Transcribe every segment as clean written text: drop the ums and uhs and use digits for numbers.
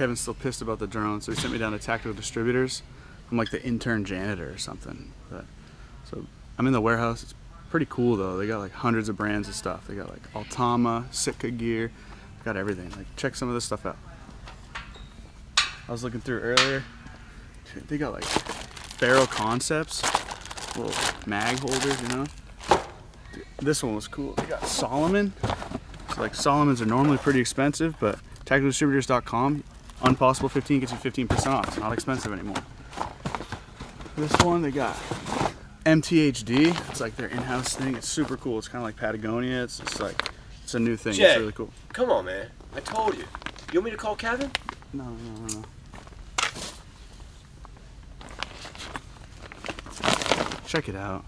Kevin's still pissed about the drone, so he sent me down to Tactical Distributors. I'm like the intern janitor or something. But, so I'm in the warehouse. It's pretty cool though. They got like hundreds of brands of stuff. They got like Altama, Sitka gear, got everything. Like check some of this stuff out. I was looking through earlier. Dude, they got like Barrel Concepts, little mag holders, you know. Dude, this one was cool. They got Solomon. So like Solomons are normally pretty expensive, but TacticalDistributors.com, Unpossible 15 gets you 15% off. It's not expensive anymore. This one they got MTHD. It's like their in-house thing. It's super cool. It's kind of like Patagonia. It's just like it's a new thing. Jay, it's really cool. Come on, man. I told you. You want me to call Kevin? No. Check it out.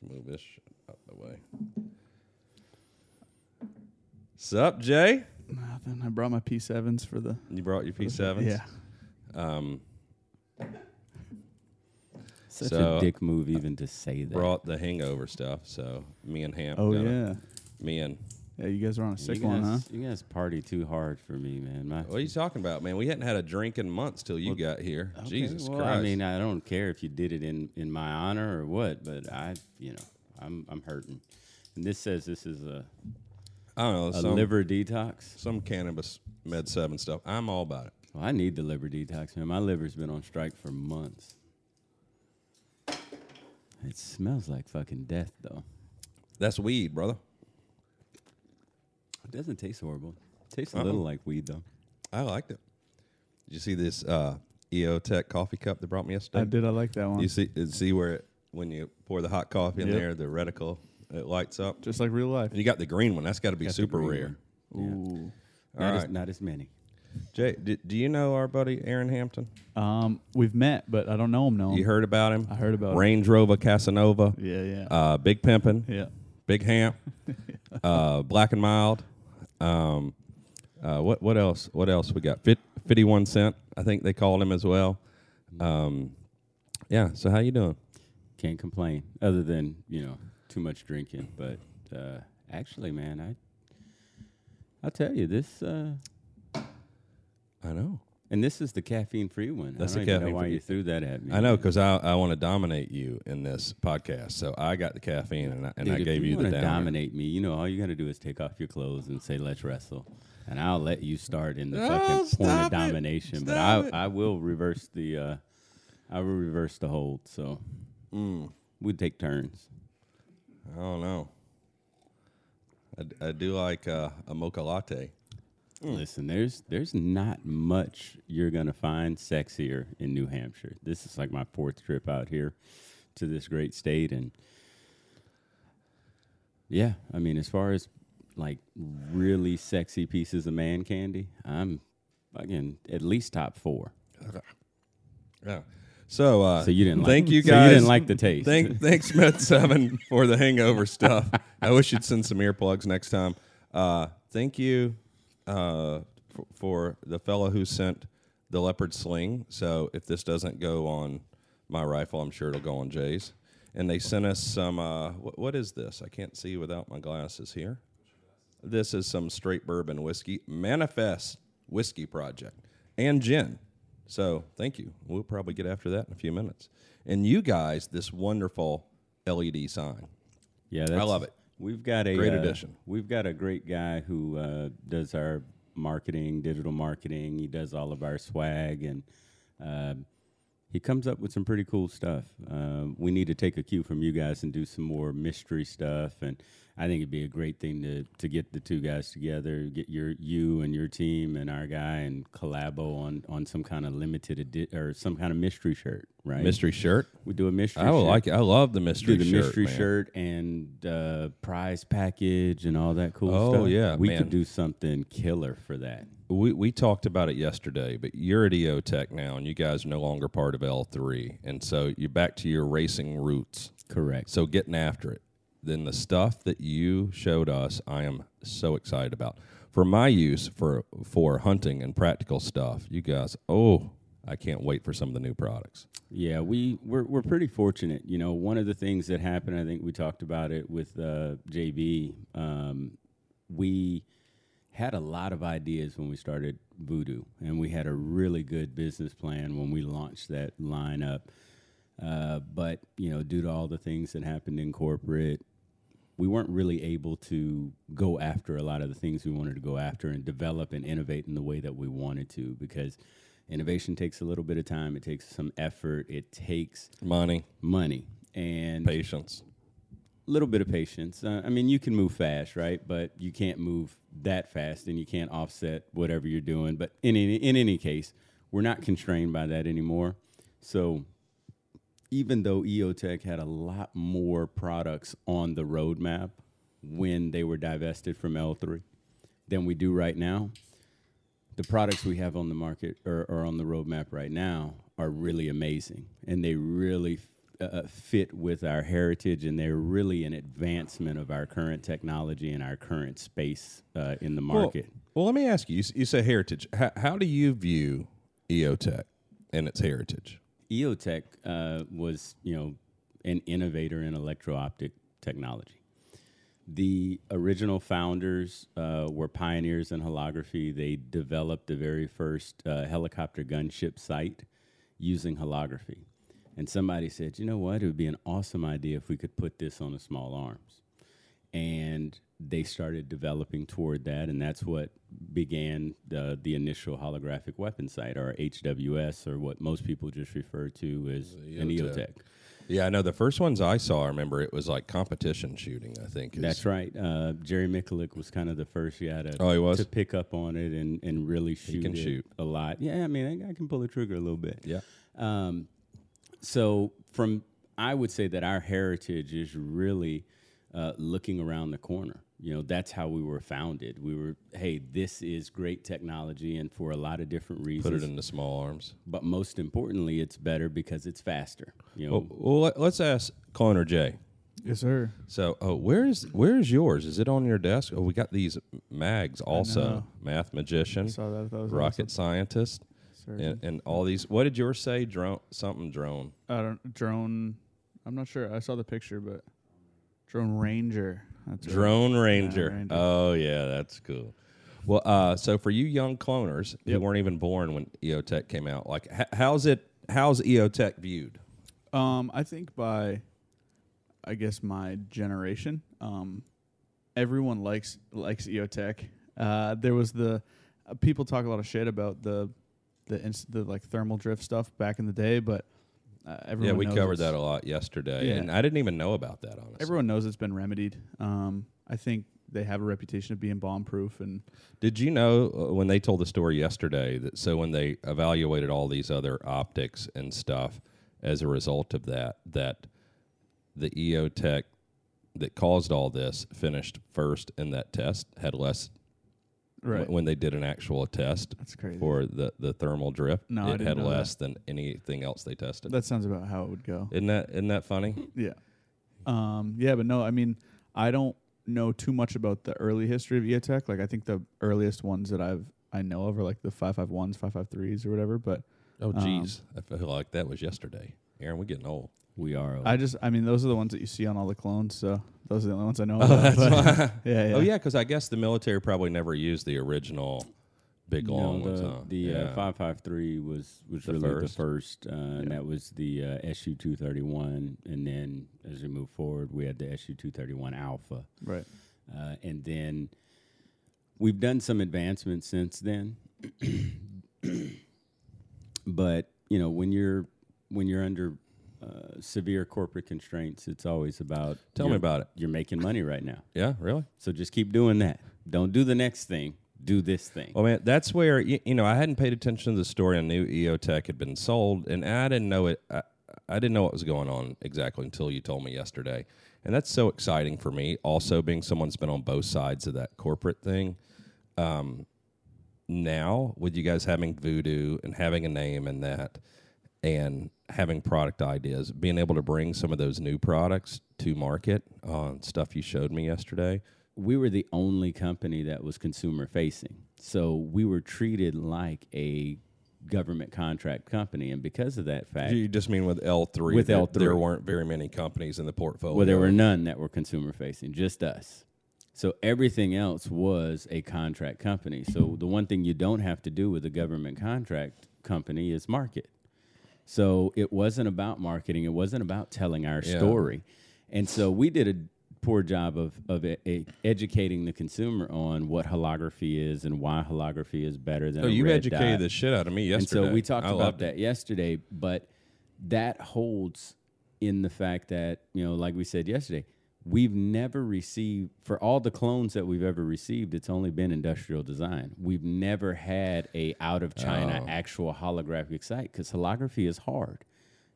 Move this shit out of the way. Sup, Jay? Nothing. I brought my P7s for the... You brought your P7s? Yeah. Such a dick move even to say that. Brought the hangover stuff, so me and Ham... Oh, yeah. Me and... Yeah, you guys were on a sick one, huh? You guys party too hard for me, man. What are you talking about, man? We hadn't had a drink in months till you got here. Okay, Jesus Christ. I mean, I don't care if you did it in my honor or what, but I, you know, I'm hurting. And this says this is a liver detox. Some cannabis Med 7 stuff. I'm all about it. Well, I need the liver detox, man. My liver's been on strike for months. It smells like fucking death, though. That's weed, brother. It doesn't taste horrible. It tastes a little like weed, though. I liked it. Did you see this EOTech coffee cup they brought me yesterday? I did. I like that one. You see where it, when you pour the hot coffee in there, the reticle, it lights up. Just like real life. And you got the green one. That's got to be super rare. Ooh. Yeah. Not as many. Jay, do you know our buddy Aaron Hampton? We've met, but I don't know him. No. You heard about him? I heard about him. Range Rover Casanova. Yeah, yeah. Big Pimpin'. Yeah. Big Hamp. Black and Mild. What else? What else we got? 51 Cent, I think they called him as well. Yeah. So how you doing? Can't complain, other than too much drinking. But actually, man, I'll tell you this. I know. And this is the caffeine-free one. That's the caffeine-free. I don't even know why you threw that at me. I know, because I want to dominate you in this podcast. So I got the caffeine, and I gave you the down. If you want to dominate me, all you got to do is take off your clothes and say, let's wrestle. And I'll let you start in the fucking point of domination. But I will reverse the hold. So we'd take turns. I don't know. I do like a mocha latte. Listen, there's not much you're going to find sexier in New Hampshire. This is like my fourth trip out here to this great state. And, yeah, I mean, as far as, like, really sexy pieces of man candy, I'm, again, at least top 4. Yeah. So, you didn't like the taste. Thanks, Med7, for the hangover stuff. I wish you'd send some earplugs next time. Thank you. For the fellow who sent the leopard sling. So if this doesn't go on my rifle, I'm sure it'll go on Jay's. And they sent us some, what is this? I can't see without my glasses here. This is some straight bourbon whiskey, Manifest Whiskey Project, and gin. So thank you. We'll probably get after that in a few minutes. And you guys, this wonderful LED sign. Yeah, I love it. We've got a great addition. We've got a great guy who does our marketing, digital marketing. He does all of our swag, and he comes up with some pretty cool stuff. We need to take a cue from you guys and do some more mystery stuff. And I think it'd be a great thing to get the two guys together, get you and your team and our guy, and collabo on some kind of limited or some kind of mystery shirt, right? Mystery shirt? We do a mystery shirt. I would like it. I love the mystery shirt. Do the mystery shirt and prize package and all that cool stuff. Oh, yeah. We could do something killer for that. we talked about it yesterday, but you're at EOTech now, and you guys are no longer part of L3, and so you're back to your racing roots. Correct. So getting after it. Then the stuff that you showed us, I am so excited about. For my use for hunting and practical stuff, you guys, oh, I can't wait for some of the new products. Yeah, we're pretty fortunate. You know, one of the things that happened, I think we talked about it with JB, we had a lot of ideas when we started Voodoo, and we had a really good business plan when we launched that lineup. But, you know, due to all the things that happened in corporate, we weren't really able to go after a lot of the things we wanted to go after and develop and innovate in the way that we wanted to, because innovation takes a little bit of time. It takes some effort. It takes money and patience, a little bit of patience. I mean, you can move fast, right? But you can't move that fast, and you can't offset whatever you're doing. But in any case, we're not constrained by that anymore. So even though EOTech had a lot more products on the roadmap when they were divested from L3 than we do right now, the products we have on the market or on the roadmap right now are really amazing, and they really fit with our heritage, and they're really an advancement of our current technology and our current space in the market. Well, let me ask you, you say heritage. How do you view EOTech and its heritage? EOTech was, you know, an innovator in electro-optic technology. The original founders were pioneers in holography. They developed the very first helicopter gunship sight using holography. And somebody said, you know what, it would be an awesome idea if we could put this on a small arms. And they started developing toward that, and that's what began the initial holographic weapon sight, or HWS, or what most people just refer to as an EOTech. Yeah, I know. The first ones I saw, I remember it was like competition shooting, I think. That's right. Jerry Mikulik was kind of the first guy to pick up on it and really shoot a lot. Yeah, I mean, I can pull the trigger a little bit. Yeah. I would say that our heritage is really looking around the corner. You know, that's how we were founded. We were, hey, this is great technology, and for a lot of different reasons. Put it in the small arms. But most importantly, it's better because it's faster. You know, well, let's ask Connor J. Yes, sir. So, where is yours? Is it on your desk? Oh, we got these mags also. Math magician, I saw that. That was rocket awesome. Scientist, and all these. What did yours say? Drone. Drone. I'm not sure. I saw the picture, but drone ranger. That's Drone right. Ranger. Yeah, Ranger. Oh, yeah, that's cool. Well, so for you young cloners who weren't even born when EOTech came out, like, how's EOTech viewed? I think by, I guess, my generation, everyone likes EOTech. There was the people talk a lot of shit about the like thermal drift stuff back in the day, but we covered that a lot yesterday, and I didn't even know about that, honestly. Everyone knows it's been remedied. I think they have a reputation of being bomb-proof. And did you know when they told the story yesterday that when they evaluated all these other optics and stuff as a result of that the EOTech that caused all this finished first in that test, had less... Right. When they did an actual test for the thermal drift, it had less than anything else they tested. That sounds about how it would go. Isn't that funny? Yeah. Yeah, but no, I mean, I don't know too much about the early history of EOTech. Like, I think the earliest ones that I know of are like the 551s, 553s or whatever. But oh, geez. I feel like that was yesterday. Aaron, we're getting old. We are old. Those are the ones that you see on all the clones, so those are the only ones I know about. Yeah. Oh, yeah, because I guess the military probably never used the original big long ones. The 553 was really the first, and that was the SU-231. And then as we moved forward, we had the SU-231 Alpha. Right. And then we've done some advancements since then. But, you know, when you're under... severe corporate constraints. It's always about... Tell me about it. You're making money right now. Yeah, really? So just keep doing that. Don't do the next thing. Do this thing. Well, man, that's where, you know, I hadn't paid attention to the story. I knew EOTech had been sold, and I didn't know it. I didn't know what was going on exactly until you told me yesterday. And that's so exciting for me, also being someone's been on both sides of that corporate thing. now with you guys having Voodoo and having a name and that, and having product ideas, being able to bring some of those new products to market on stuff you showed me yesterday. We were the only company that was consumer facing. So we were treated like a government contract company. And because of that fact... You just mean with L3? With L3. There weren't very many companies in the portfolio. Well, there were none that were consumer facing, just us. So everything else was a contract company. So the one thing you don't have to do with a government contract company is market. So it wasn't about marketing. It wasn't about telling our story. And so we did a poor job of educating the consumer on what holography is and why holography is better than a red dot. You educated the shit out of me yesterday. And so we talked about that yesterday, but that holds in the fact that, you know, like we said yesterday, we've never received, for all the clones that we've ever received, it's only been industrial design. We've never had a out-of-China actual holographic sight, because holography is hard.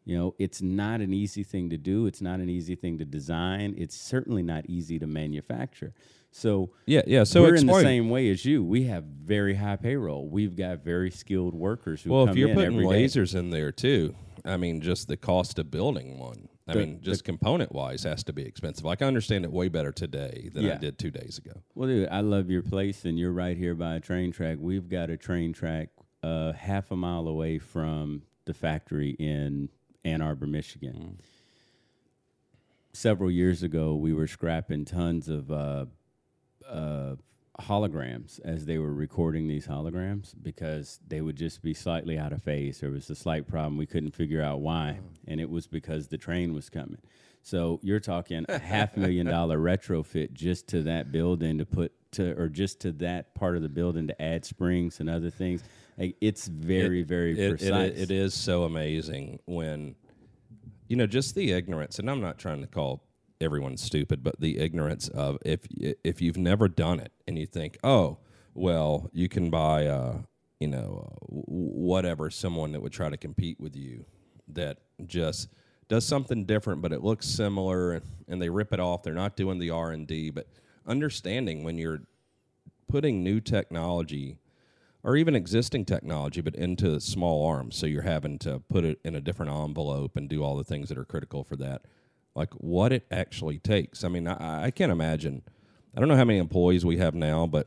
You know, it's not an easy thing to do. It's not an easy thing to design. It's certainly not easy to manufacture. So so we're in the same way as you. We have very high payroll. We've got very skilled workers who come in every day. Well, if you're putting lasers in there, too, I mean, just the cost of building one, I mean, just component-wise has to be expensive. Like, I understand it way better today than I did 2 days ago. Well, dude, I love your place, and you're right here by a train track. We've got a train track half a mile away from the factory in Ann Arbor, Michigan. Mm. Several years ago, we were scrapping tons of holograms as they were recording these holograms because they would just be slightly out of phase. There was a slight problem. We couldn't figure out why, and it was because the train was coming. So you're talking a $500,000 retrofit just to that building to put to, or just to that part of the building to add springs and other things. Like, it's very precise. It is so amazing when, you know, just the ignorance, and I'm not trying to call everyone's stupid, but the ignorance of if you've never done it and you think, oh, well, you can buy, you know, whatever, someone that would try to compete with you that just does something different, but it looks similar, and they rip it off. They're not doing the R&D, but understanding when you're putting new technology or even existing technology, but into small arms, so you're having to put it in a different envelope and do all the things that are critical for that, like what it actually takes. I mean, I can't imagine. I don't know how many employees we have now, but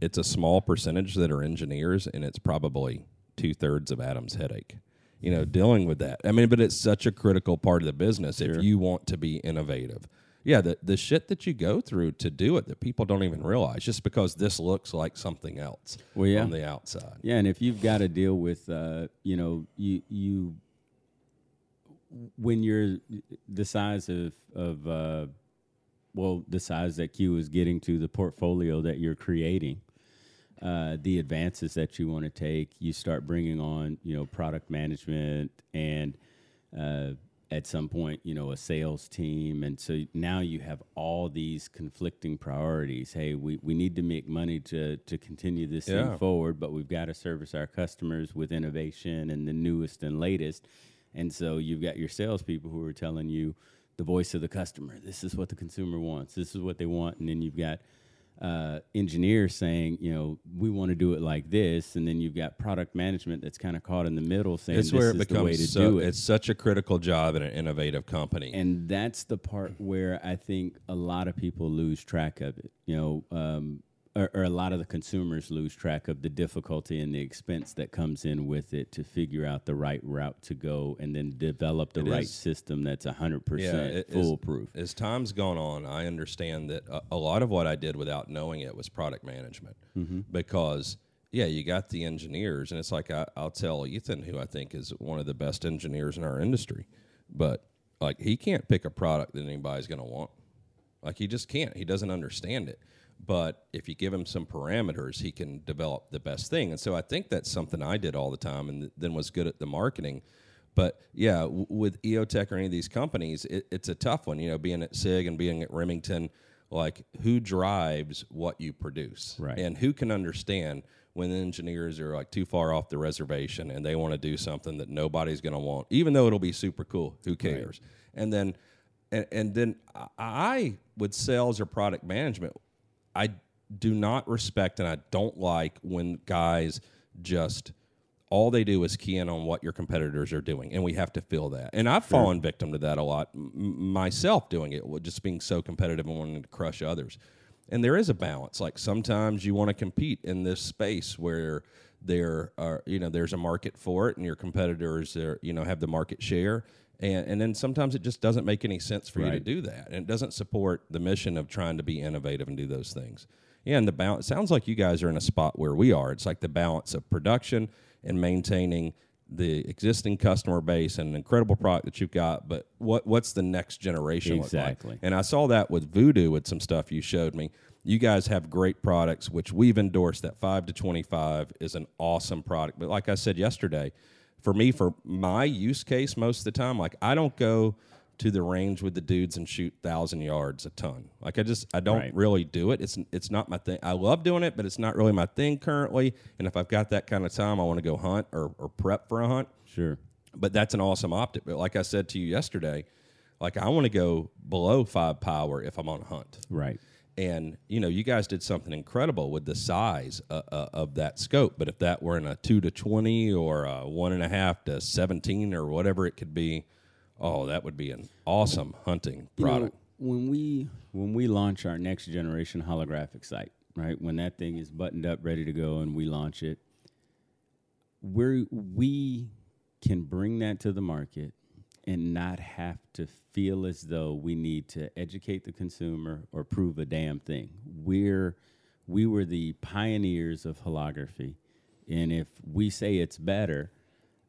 it's a small percentage that are engineers, and it's probably 2/3 of Adam's headache, you know, dealing with that. I mean, but it's such a critical part of the business if you want to be innovative. Yeah, the shit that you go through to do it that people don't even realize just because this looks like something else on the outside. Yeah, and if you've got to deal with, you know, you when you're the size of the size that Q is getting to, the portfolio that you're creating, the advances that you want to take, you start bringing on, you know, product management and at some point, you know, a sales team. And so now you have all these conflicting priorities. Hey, we need to make money to continue this thing forward, but we've got to service our customers with innovation and the newest and latest. And so you've got your salespeople who are telling you the voice of the customer. This is what the consumer wants. This is what they want. And then you've got engineers saying, you know, we want to do it like this. And then you've got product management that's kind of caught in the middle saying this is the way to do it. It's such a critical job in an innovative company. And that's the part where I think a lot of people lose track of it, you know, or a lot of the consumers lose track of the difficulty and the expense that comes in with it to figure out the right route to go and then develop the right system that's 100% foolproof. As time's gone on, I understand that a lot of what I did without knowing it was product management because, you got the engineers, and it's like I'll tell Ethan, who I think is one of the best engineers in our industry, but like he can't pick a product that anybody's going to want. Like he just can't. He doesn't understand it. But if you give him some parameters, he can develop the best thing. And so I think that's something I did all the time and then was good at the marketing. But, yeah, with EOTech or any of these companies, it's a tough one, you know, being at Sig and being at Remington, like who drives what you produce? Right. And who can understand when the engineers are like too far off the reservation and they want to do something that nobody's going to want, even though it'll be super cool. Who cares? Right. And then I, with sales or product management, I do not respect and I don't like when guys just all they do is key in on what your competitors are doing, and we have to feel that. And I've fallen victim to that a lot myself doing it, just being so competitive and wanting to crush others. And there is a balance. Like sometimes you want to compete in this space where there are, you know, there's a market for it, and your competitors are, you know, have the market share. And then sometimes it just doesn't make any sense for you to do that, and it doesn't support the mission of trying to be innovative and do those things. Yeah, and the balance sounds like you guys are in a spot where we are. It's like the balance of production and maintaining the existing customer base and an incredible product that you've got, but what's the next generation look like? And I saw that with Voodoo with some stuff you showed me. You guys have great products, which we've endorsed. That 5 to 25 is an awesome product. But like I said yesterday, for me, for my use case most of the time, like I don't go to the range with the dudes and shoot 1,000 yards a ton. Like I don't really do it. It's not my thing. I love doing it, but it's not really my thing currently. And if I've got that kind of time, I want to go hunt or prep for a hunt. Sure. But that's an awesome optic. But like I said to you yesterday, like I want to go below 5 power if I'm on a hunt. Right. And, you know, you guys did something incredible with the size of that scope. But if that were in a 2 to 20 or a 1.5 to 17 or whatever it could be, oh, that would be an awesome hunting product. You know, when we launch our next generation holographic sight, right, when that thing is buttoned up, ready to go, and we launch it, we can bring that to the market and not have to feel as though we need to educate the consumer or prove a damn thing. We were the pioneers of holography, and if we say it's better,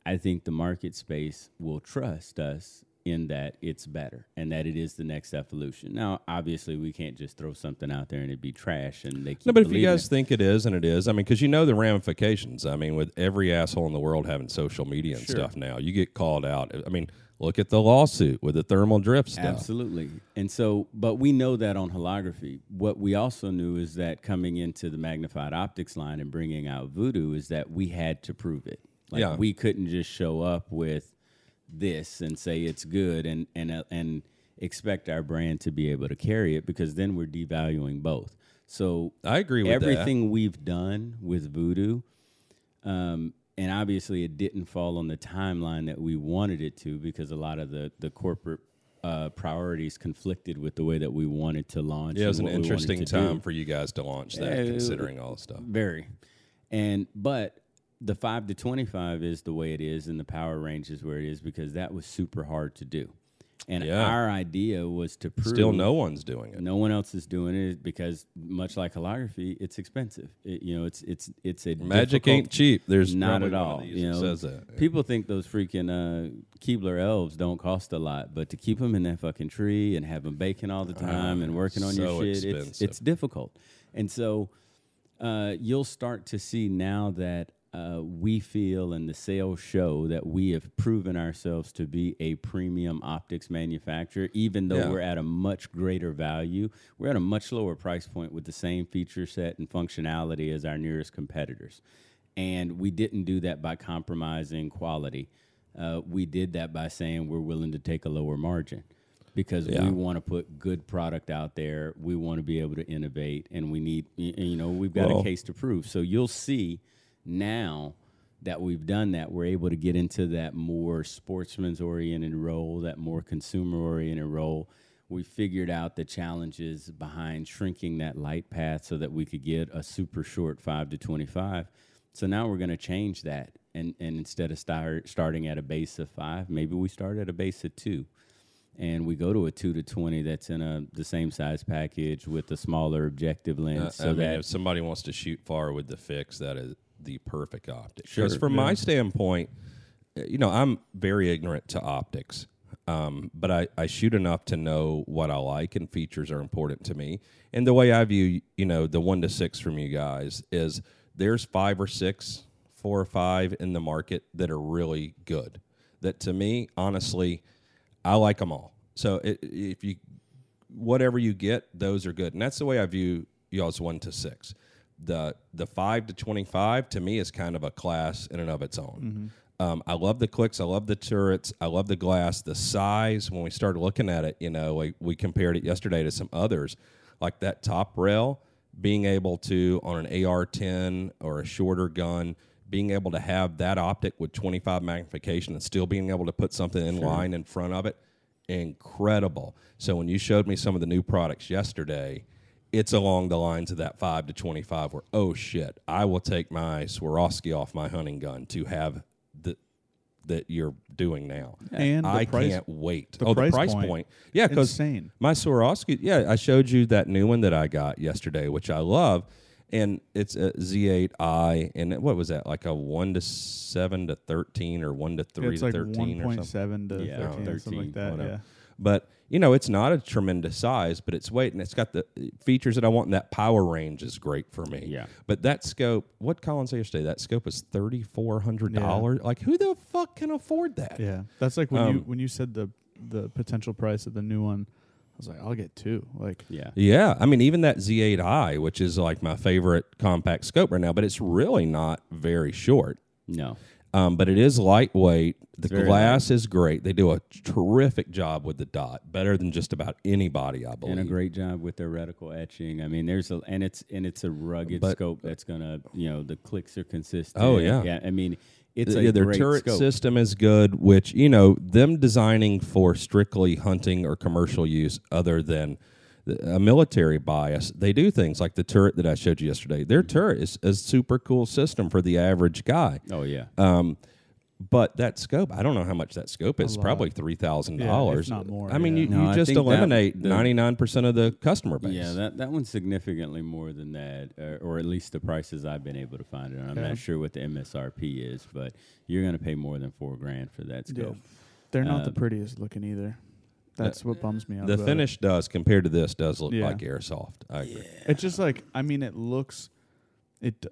I think the market space will trust us in that it's better and that it is the next evolution. Now, obviously, we can't just throw something out there and it'd be trash and they keep No, but if you guys think it is and it is, I mean, because you know the ramifications. I mean, with every asshole in the world having social media and stuff now, you get called out. I mean, look at the lawsuit with the thermal drip stuff. Absolutely. And so, but we know that on holography. What we also knew is that coming into the magnified optics line and bringing out Voodoo is that we had to prove it. Like we couldn't just show up with this and say it's good and expect our brand to be able to carry it, because then we're devaluing both. So I agree with everything we've done with Voodoo, and obviously it didn't fall on the timeline that we wanted it to, because a lot of the corporate priorities conflicted with the way that we wanted to launch. Yeah, it was an interesting time for you guys to launch that, considering all the stuff. But the 5 to 25 is the way it is, and the power range is where it is, because that was super hard to do. And our idea was to prove... Still no one's doing it. No one else is doing it, because much like holography, it's expensive. It's a Magic ain't cheap. There's not at all. You know, says that. People think those freaking Keebler elves don't cost a lot, but to keep them in that fucking tree and have them baking all the time and working on your shit, it's difficult. And so you'll start to see now that we feel, and the sales show, that we have proven ourselves to be a premium optics manufacturer, even though we're at a much greater value. We're at a much lower price point with the same feature set and functionality as our nearest competitors. And we didn't do that by compromising quality. We did that by saying we're willing to take a lower margin, because we want to put good product out there. We want to be able to innovate, and we need, you know, we've got a case to prove. So you'll see... Now that we've done that, we're able to get into that more sportsman's-oriented role, that more consumer-oriented role. We figured out the challenges behind shrinking that light path so that we could get a super short 5 to 25. So now we're going to change that, and instead of starting at a base of 5, maybe we start at a base of 2. And we go to a 2 to 20 that's in the same size package with a smaller objective lens. If somebody wants to shoot far with the fix, that is... the perfect optics. Because from my standpoint, you know, I'm very ignorant to optics, but I shoot enough to know what I like, and features are important to me. And the way I view, you know, the 1 to 6 from you guys is there's 4 or 5 in the market that are really good. That to me, honestly, I like them all. So if you, whatever you get, those are good. And that's the way I view y'all's 1 to 6. The 5 to 25, to me, is kind of a class in and of its own. Mm-hmm. I love the clicks. I love the turrets. I love the glass. The size, when we started looking at it, you know, we compared it yesterday to some others. Like that top rail being able to, on an AR-10 or a shorter gun, being able to have that optic with 25 magnification and still being able to put something in line in front of it, incredible. So when you showed me some of the new products yesterday, it's along the lines of that 5 to 25 where, oh, shit, I will take my Swarovski off my hunting gun to have the that you're doing now. And I can't wait. The price point. Yeah, because my Swarovski, I showed you that new one that I got yesterday, which I love. And it's a Z8i, and what was that, like a 1 to 7 to 13 or 1 to 3 to 13 or something? It's like 1.7 to 13, something like that, whatever. But, you know, it's not a tremendous size, but it's weight, and it's got the features that I want, and that power range is great for me. Yeah. But that scope, what Colin said yesterday, that scope was $3,400. Yeah. Like, who the fuck can afford that? Yeah, that's like when you said the potential price of the new one. I was like, I'll get two. Like, yeah. I mean, even that Z8i, which is like my favorite compact scope right now, but it's really not very short. No, but it is lightweight. The glass is great. They do a terrific job with the dot, better than just about anybody, I believe. And a great job with their reticle etching. I mean, it's a rugged scope that's gonna, the clicks are consistent. Oh yeah. I mean. Their turret system is good, which, them designing for strictly hunting or commercial use other than a military bias, they do things like the turret that I showed you yesterday. Their turret is a super cool system for the average guy. Oh, yeah. But that scope, I don't know how much that scope is. Probably $3,000. Yeah, if not more. I mean, you just eliminate 99% of the customer base. Yeah, that one's significantly more than that, or at least the prices I've been able to find it on. I'm not sure what the MSRP is, but you're going to pay more than $4,000 for that scope. Yeah. They're not the prettiest looking either. That's what bums me out. The finish does, compared to this, does look like airsoft. I agree. Yeah. It's just like, I mean, it looks,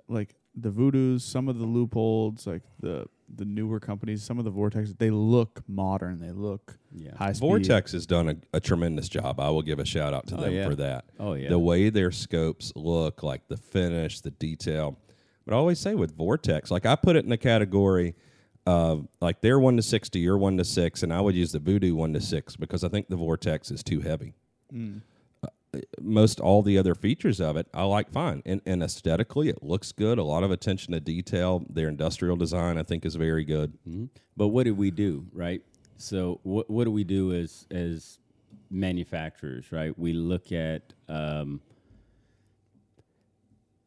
like the Voodoos, some of the Leopolds, like the newer companies, some of the Vortex, they look modern. They look high speed. Vortex has done a tremendous job. I will give a shout out to them for that. Oh, yeah. The way their scopes look, like the finish, the detail. But I always say with Vortex, like I put it in the category of like they're 1 to 60, you're 1 to 6, and I would use the Voodoo 1 to 6 because I think the Vortex is too heavy. Mm. Most all the other features of it I like fine, and aesthetically it looks good. A lot of attention to detail. Their industrial design I think is very good. Mm-hmm. But what did we do right? So what do we do as manufacturers, right? We look at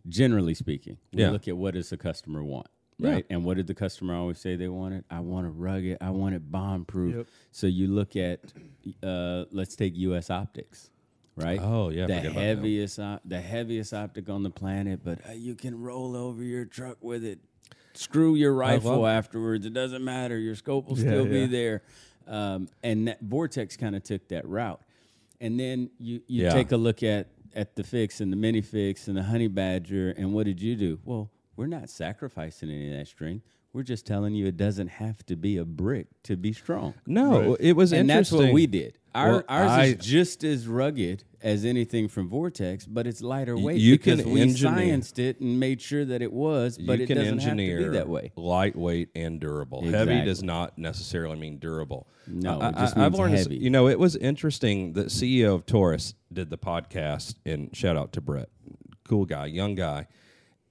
generally speaking, we look at what does the customer want, right? And what did the customer always say they wanted? I want it rugged, I want it bomb proof. So you look at let's take US optics. Right. Oh yeah. The heaviest optic on the planet, but you can roll over your truck with it. Screw your rifle afterwards. It doesn't matter. Your scope will still be there. And that Vortex kind of took that route. And then you take a look at the Fix and the Mini Fix and the Honey Badger. And what did you do? Well, we're not sacrificing any of that string. We're just telling you it doesn't have to be a brick to be strong. No, right. It was and interesting. And that's what we did. Ours is just as rugged as anything from Vortex, but it's lighter weight because we scienced it and made sure that it was, but it doesn't have to be that way. Lightweight and durable. Exactly. Heavy does not necessarily mean durable. No, it just means heavy. It was interesting that CEO of Taurus did the podcast, and shout out to Brett. Cool guy, young guy.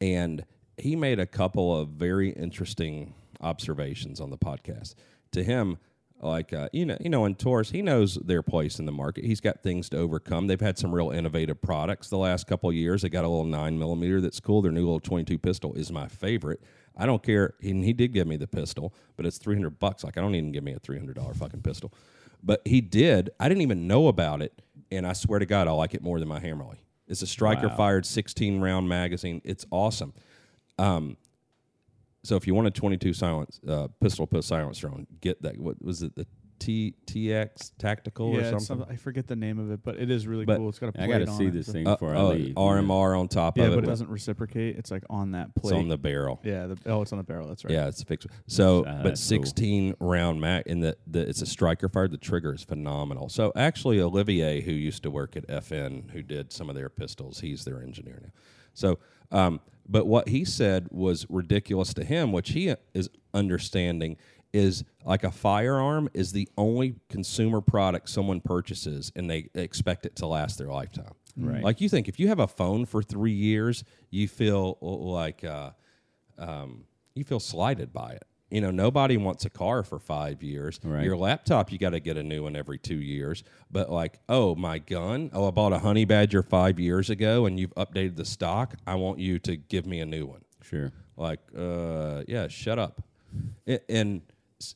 And he made a couple of very interesting observations on the podcast. To him, like, in Taurus, he knows their place in the market. He's got things to overcome. They've had some real innovative products the last couple of years. They got a little 9mm that's cool. Their new little 22 pistol is my favorite. I don't care. And he did give me the pistol, but it's $300. Like, I don't even give me a $300 fucking pistol. But he did. I didn't even know about it, and I swear to God, I like it more than my Hammerly. It's a striker-fired 16-round magazine. It's awesome. So if you want a 22 silence pistol silence drone, get that. What was it? The TX Tactical or something? I forget the name of it, but it is really cool. It's got a plate on it. I got to see this thing before I leave. RMR on top of it. Yeah, but it doesn't reciprocate. It's like on that plate. It's on the barrel. Yeah. It's on the barrel. That's right. Yeah, it's fixed. So, but 16-round mag, and it's a striker fired. The trigger is phenomenal. So actually, Olivier, who used to work at FN, who did some of their pistols, he's their engineer now. So. But what he said was ridiculous to him, which he is understanding, is like a firearm is the only consumer product someone purchases and they expect it to last their lifetime. Right. Like, you think if you have a phone for 3 years, you feel like you feel slighted by it. You know, nobody wants a car for 5 years. Right. Your laptop, you got to get a new one every 2 years. But like, oh, my gun. Oh, I bought a Honey Badger 5 years ago, and you've updated the stock. I want you to give me a new one. Sure. Like, yeah, shut up. And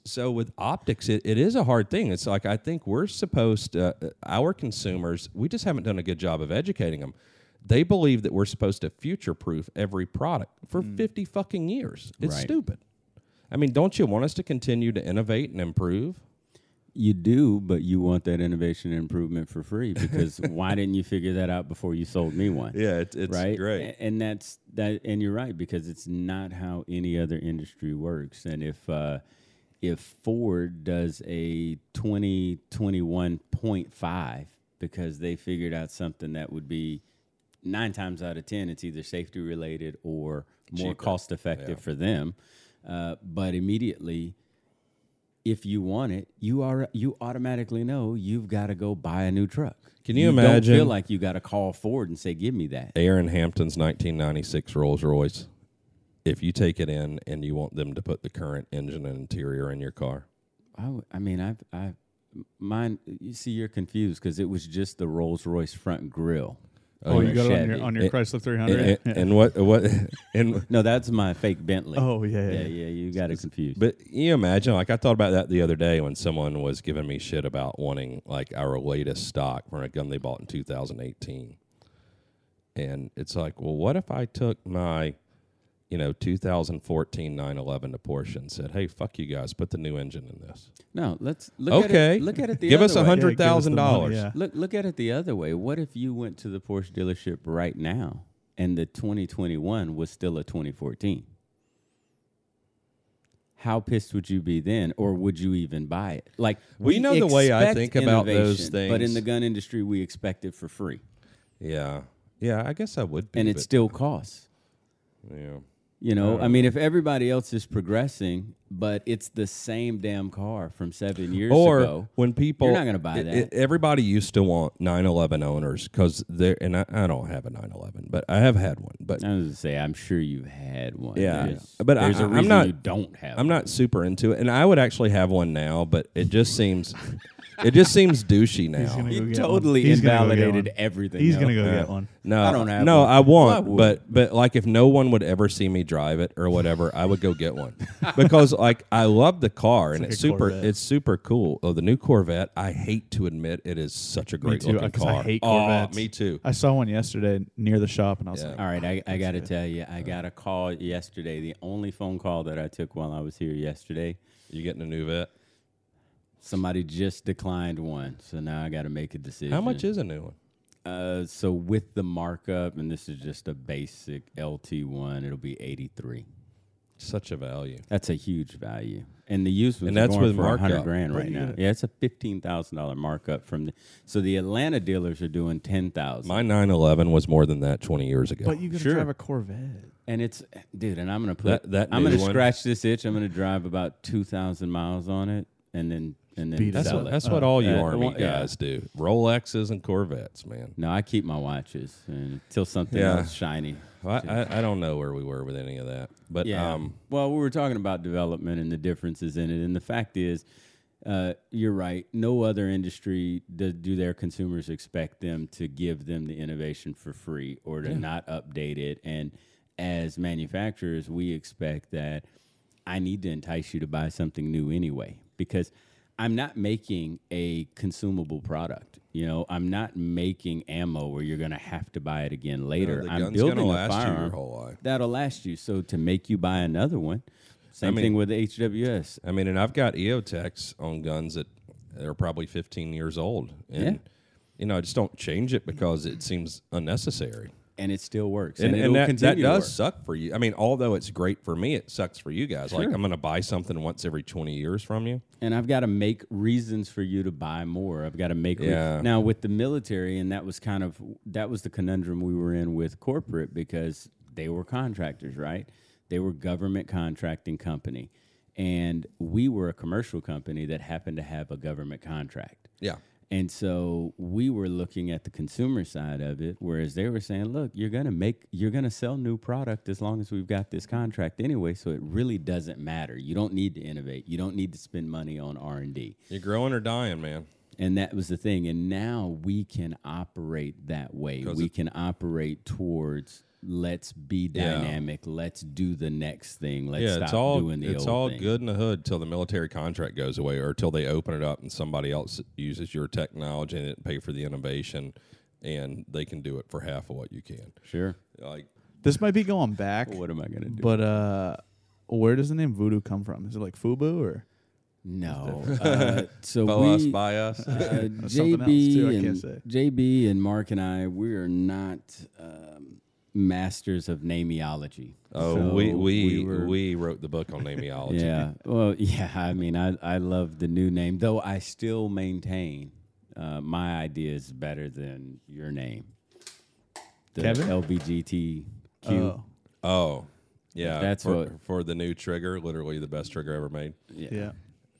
so with optics, it is a hard thing. It's like, I think we're supposed to, our consumers, we just haven't done a good job of educating them. They believe that we're supposed to future-proof every product for 50 fucking years. It's stupid. I mean, don't you want us to continue to innovate and improve? You do, but you want that innovation and improvement for free, because why didn't you figure that out before you sold me one? Yeah, it's right? Great. And that's that. And you're right, because it's not how any other industry works. And if Ford does a 2021.5 because they figured out something that would be 9 times out of 10, it's either safety related or more cheaper, cost effective for them. But immediately, if you want it, you automatically know you've got to go buy a new truck. Can you imagine? Don't feel like you got to call Ford and say, "Give me that." Aaron Hampton's 1996 Rolls Royce. If you take it in and you want them to put the current engine and interior in your car, I mean, I mine. You see, you're confused because it was just the Rolls Royce front grill. Oh, you got it on your Chrysler 300. And what? And no, that's my fake Bentley. Oh, yeah. You got it confused. But you imagine, like, I thought about that the other day when someone was giving me shit about wanting like our latest stock for a gun they bought in 2018. And it's like, well, what if I took my, 2014 911 to Porsche and said, "Hey, fuck you guys, put the new engine in this." No, let's look at it. Look at it the other way. Give us $100,000. Look at it the other way. What if you went to the Porsche dealership right now and the 2021 was still a 2014? How pissed would you be then, or would you even buy it? Like, we know the way I think about those things, but in the gun industry, we expect it for free. Yeah, I guess I would be, and it still costs. Yeah. I mean, if everybody else is progressing, but it's the same damn car from 7 years ago, when people, you're not going to buy that. Everybody used to want 911 owners because they're, and I don't have a 911, but I have had one. But I was going to say, I'm sure you've had one. Yeah, but there's a reason you don't have. I'm not super into it, and I would actually have one now, but it just seems, douchey now. You totally invalidated everything. He's going to go get one. No, I don't have. No, one. I won't. But like, if no one would ever see me drive it or whatever, I would go get one because like I love the car and it's super cool. Oh, the new Corvette. I hate to admit it is such a great looking car. I hate Corvettes. Me too. I saw one yesterday near the shop and I was like, all right, I got to tell you, I got a call yesterday. The only phone call that I took while I was here yesterday. You getting a new vet? Somebody just declined one, so now I got to make a decision. How much is a new one? So with the markup, and this is just a basic LT1, it'll be $83. Such a value. That's a huge value, and the used ones are going for $100,000 right now. Yeah, it's a $15,000 markup from the. So the Atlanta dealers are doing $10,000. My 911 was more than that 20 years ago. But you can drive a Corvette, and it's dude. And I'm gonna put that. I'm gonna scratch this itch. I'm gonna drive about 2,000 miles on it, and then. And then that's what all you Army guys do. Rolexes and Corvettes, man. No, I keep my watches until something else shiny. Well, I don't know where we were with any of that. But well, we were talking about development and the differences in it. And the fact is, you're right. No other industry do their consumers expect them to give them the innovation for free or to not update it. And as manufacturers, we expect that I need to entice you to buy something new anyway because I'm not making a consumable product. I'm not making ammo where you're going to have to buy it again later. I'm building a firearm that'll last you. So to make you buy another one, same thing with the HWS. I mean, and I've got EOTechs on guns that are probably 15 years old. And, I just don't change it because it seems unnecessary. And it still works. And that does suck for you. I mean, although it's great for me, it sucks for you guys. Sure. Like, I'm going to buy something once every 20 years from you. And I've got to make reasons for you to buy more. I've got to make reasons. Now, with the military, and that was the conundrum we were in with corporate because they were contractors, right? They were government contracting company. And we were a commercial company that happened to have a government contract. Yeah. And so we were looking at the consumer side of it, whereas they were saying, look, you're going to sell new product as long as we've got this contract anyway. So it really doesn't matter. You don't need to innovate. You don't need to spend money on R&D. You're growing or dying, man. And that was the thing. And now we can operate that way. We can operate towards let's be dynamic. Yeah. Let's do the next thing. Let's stop doing the old thing. Good in the hood till the military contract goes away or till they open it up and somebody else uses your technology and it pay for the innovation and they can do it for half of what you can. Sure. Like this might be going back. What am I going to do? But where does the name Voodoo come from? Is it like FUBU or? No. So we, us, by us. JB and Mark and I, we are not... masters of nameology. Oh, so we wrote the book on nameology. Yeah. Well, yeah, I mean, I love the new name, though I still maintain my idea is better than your name. The Kevin? LBGTQ. Oh. Yeah. That's for the new trigger, literally the best trigger ever made. Yeah.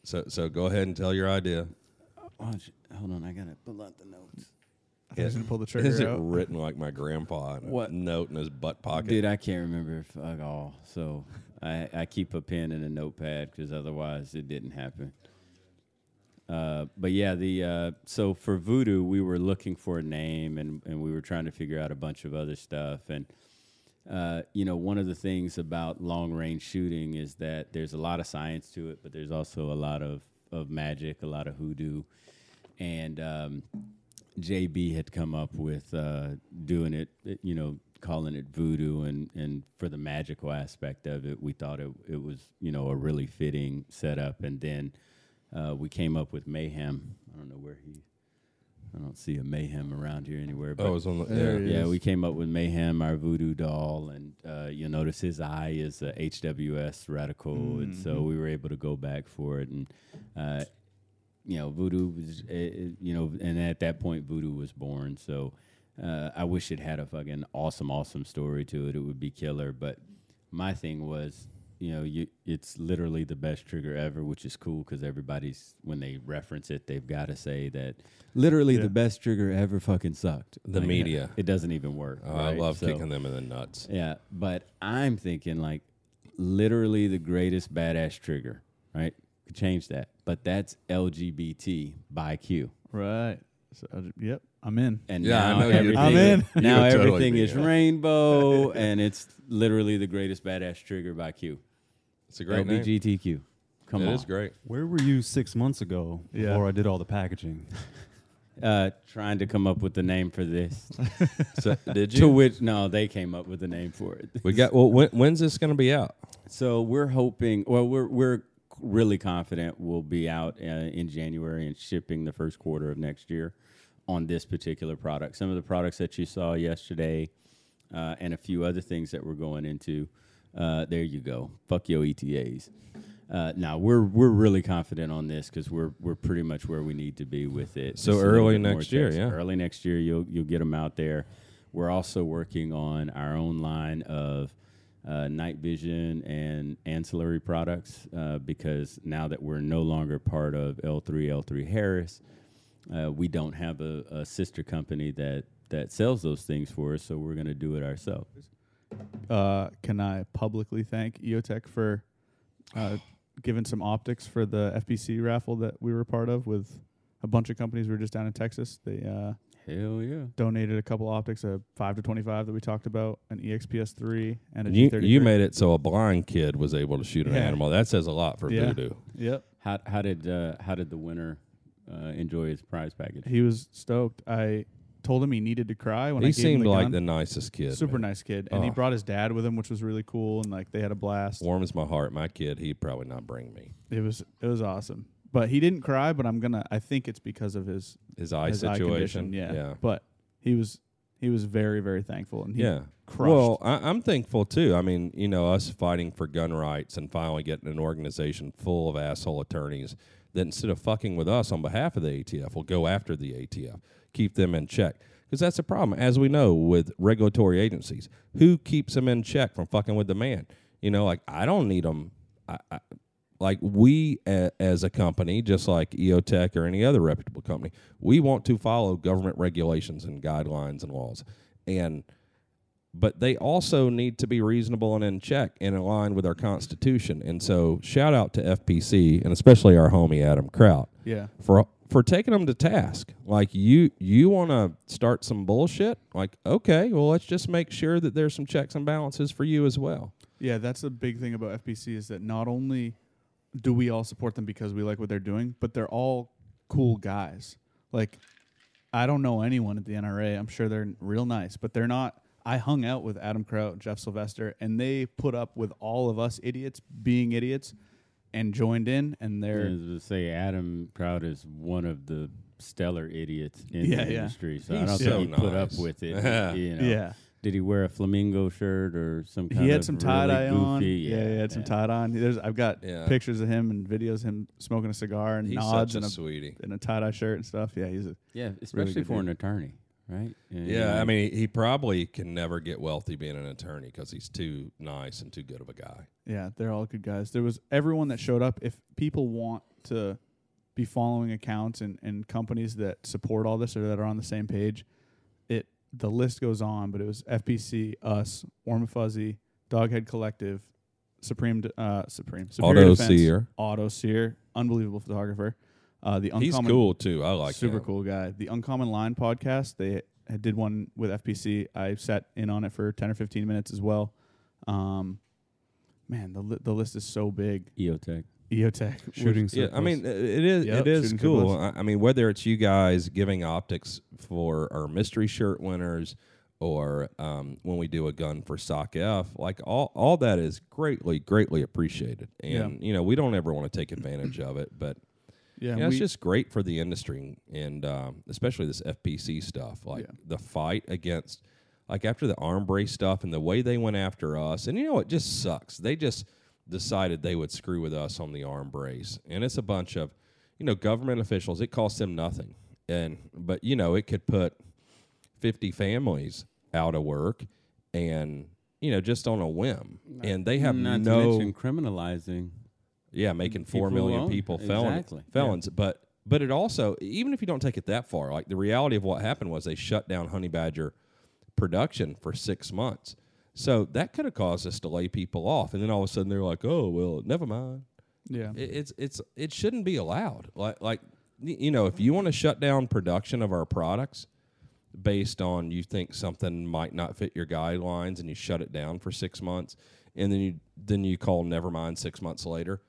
So go ahead and tell your idea. Hold on, I got to pull out the notes. He's going to pull the trigger out. Is it written like my grandpa? What? A note in his butt pocket? Dude, I can't remember at all. So I keep a pen and a notepad because otherwise it didn't happen. But yeah, so for Voodoo, we were looking for a name and we were trying to figure out a bunch of other stuff. And, you know, one of the things about long-range shooting is that there's a lot of science to it, but there's also a lot of magic, a lot of hoodoo. And... JB had come up with doing it, you know, calling it Voodoo, and for the magical aspect of it, we thought it was, you know, a really fitting setup. And then we came up with Mayhem. I don't know where I don't see a Mayhem around here anywhere. But it's on the there. Yeah, we came up with Mayhem, our Voodoo doll, and you'll notice his eye is a HWS reticle, and so we were able to go back for it and. You know, Voodoo was, you know, and at that point, Voodoo was born. So I wish it had a fucking awesome story to it. It would be killer. But my thing was, you know, it's literally the best trigger ever, which is cool because everybody's, when they reference it, they've got to say that literally the best trigger ever fucking sucked. The media. It doesn't even work. Oh, right? I love kicking them in the nuts. Yeah. But I'm thinking, like, literally the greatest badass trigger, right? Could change that, but that's LGBT by Q. Right. So, yep, I'm in. And yeah, now everything is rainbow, and it's literally the greatest badass trigger by Q. It's a great name. LBGTQ. Come on. It is great. Where were you 6 months ago before I did all the packaging? Trying to come up with the name for this. So, did you? To which, no, they came up with the name for it. When's this going to be out? So we're hoping, well, we're really confident we'll be out in January and shipping the first quarter of next year on this particular product. Some of the products that you saw yesterday and a few other things that we're going into, there you go. Fuck your ETAs. Now we're really confident on this because we're pretty much where we need to be with it. So early next year, Early next year, you'll get them out there. We're also working on our own line of night vision and ancillary products because now that we're no longer part of L3 Harris, we don't have a sister company that sells those things for us, so we're going to do it ourselves. Can I publicly thank EOTech for giving some optics for the FPC raffle that we were part of with a bunch of companies. We were just down in Texas. They hell yeah! Donated a couple optics, a 5-25 that we talked about, an EXPS 3, and a G33. You made it so a blind kid was able to shoot an animal. That says a lot for Voodoo. Yep. How did the winner enjoy his prize package? He was stoked. I told him he needed to cry when I gave him the gun. He seemed like the nicest kid. Super nice kid, and he brought his dad with him, which was really cool. And like they had a blast. Warms my heart. My kid, he'd probably not bring me. It was awesome. But he didn't cry, but I think it's because of his eye situation. Yeah. But he was very, very thankful, and he crushed. Well, I'm thankful too. I mean, you know, us fighting for gun rights and finally getting an organization full of asshole attorneys that instead of fucking with us on behalf of the ATF, will go after the ATF, keep them in check. Because that's the problem, as we know, with regulatory agencies. Who keeps them in check from fucking with the man? You know, like I don't need them. Like, we as a company, just like EOTech or any other reputable company, we want to follow government regulations and guidelines and laws. But they also need to be reasonable and in check and in line with our Constitution. And so shout out to FPC, and especially our homie Adam Kraut, for taking them to task. Like, you want to start some bullshit? Like, okay, well, let's just make sure that there's some checks and balances for you as well. Yeah, that's the big thing about FPC, is that not only do we all support them because we like what they're doing, but they're all cool guys. Like, I don't know anyone at the NRA. I'm sure they're real nice, but they're not. I hung out with Adam Kraut, Jeff Sylvester, and they put up with all of us idiots being idiots and joined in. And they're... As I say, Adam Kraut is one of the stellar idiots in the industry, so I don't think he put up with it. You know. Yeah. Did he wear a flamingo shirt or some kind of... He had some tie-dye on. Yeah, he had some tie-dye on. I've got pictures of him and videos of him smoking a cigar and nods and a tie-dye shirt and stuff. Yeah, he's a... Yeah, especially for an attorney. Right? Yeah, I mean, he probably can never get wealthy being an attorney because he's too nice and too good of a guy. Yeah, they're all good guys. There was everyone that showed up. If people want to be following accounts and companies that support all this or that are on the same page, the list goes on, but it was FPC, us, Warm and Fuzzy, Doghead Collective, Supreme, Superior Defense, Auto Seer, unbelievable photographer. The Uncommon, he's cool too. I like super him. Super cool guy. The Uncommon Line podcast, they did one with FPC. I sat in on it for 10 or 15 minutes as well. Man, the list is so big. EOTech shooting. Yeah, I mean, it is cool. I mean, whether it's you guys giving optics for our mystery shirt winners, or when we do a gun for SOC F, like all that is greatly appreciated. And you know, we don't ever want to take advantage of it, but. Yeah, it's just great for the industry, and especially this FPC stuff. Like the fight against, like after the arm brace stuff and the way they went after us, and you know, it just sucks. They just decided they would screw with us on the arm brace, and it's a bunch of, you know, government officials. It costs them nothing, but you know, it could put 50 families out of work, and you know, just on a whim, and they have not to mention criminalizing. Yeah, making 4 million people felons. But it also, even if you don't take it that far, like the reality of what happened was they shut down Honey Badger production for 6 months. So that could have caused us to lay people off, and then all of a sudden they're like, "Oh, well, never mind." Yeah, it shouldn't be allowed. Like you know, if you want to shut down production of our products based on you think something might not fit your guidelines, and you shut it down for 6 months, and then you call never mind 6 months later.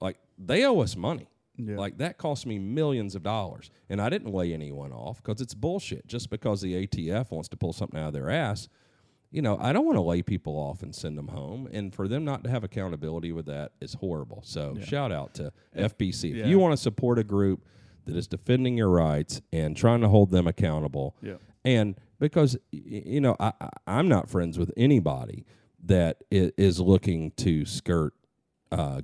Like, they owe us money. Yeah. Like, that cost me millions of dollars. And I didn't lay anyone off because it's bullshit. Just because the ATF wants to pull something out of their ass, you know, I don't want to lay people off and send them home. And for them not to have accountability with that is horrible. So shout out to FPC. If you want to support a group that is defending your rights and trying to hold them accountable, and because, you know, I'm not friends with anybody that is looking to skirt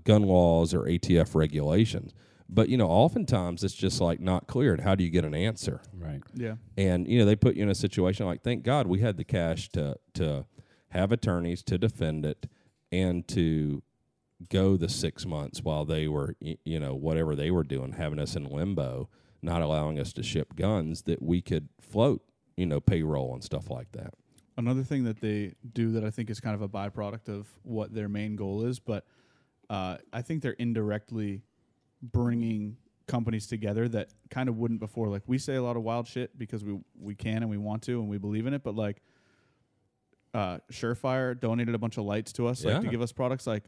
gun laws or ATF regulations. But, you know, oftentimes it's just like not cleared. How do you get an answer? Right. Yeah. And, you know, they put you in a situation like, thank God we had the cash to have attorneys to defend it and to go the 6 months while they were, you know, whatever they were doing, having us in limbo, not allowing us to ship guns that we could float, you know, payroll and stuff like that. Another thing that they do that I think is kind of a byproduct of what their main goal is, but I think they're indirectly bringing companies together that kind of wouldn't before. Like, we say a lot of wild shit because we can and we want to and we believe in it, but like Surefire donated a bunch of lights to us to give us products. Like,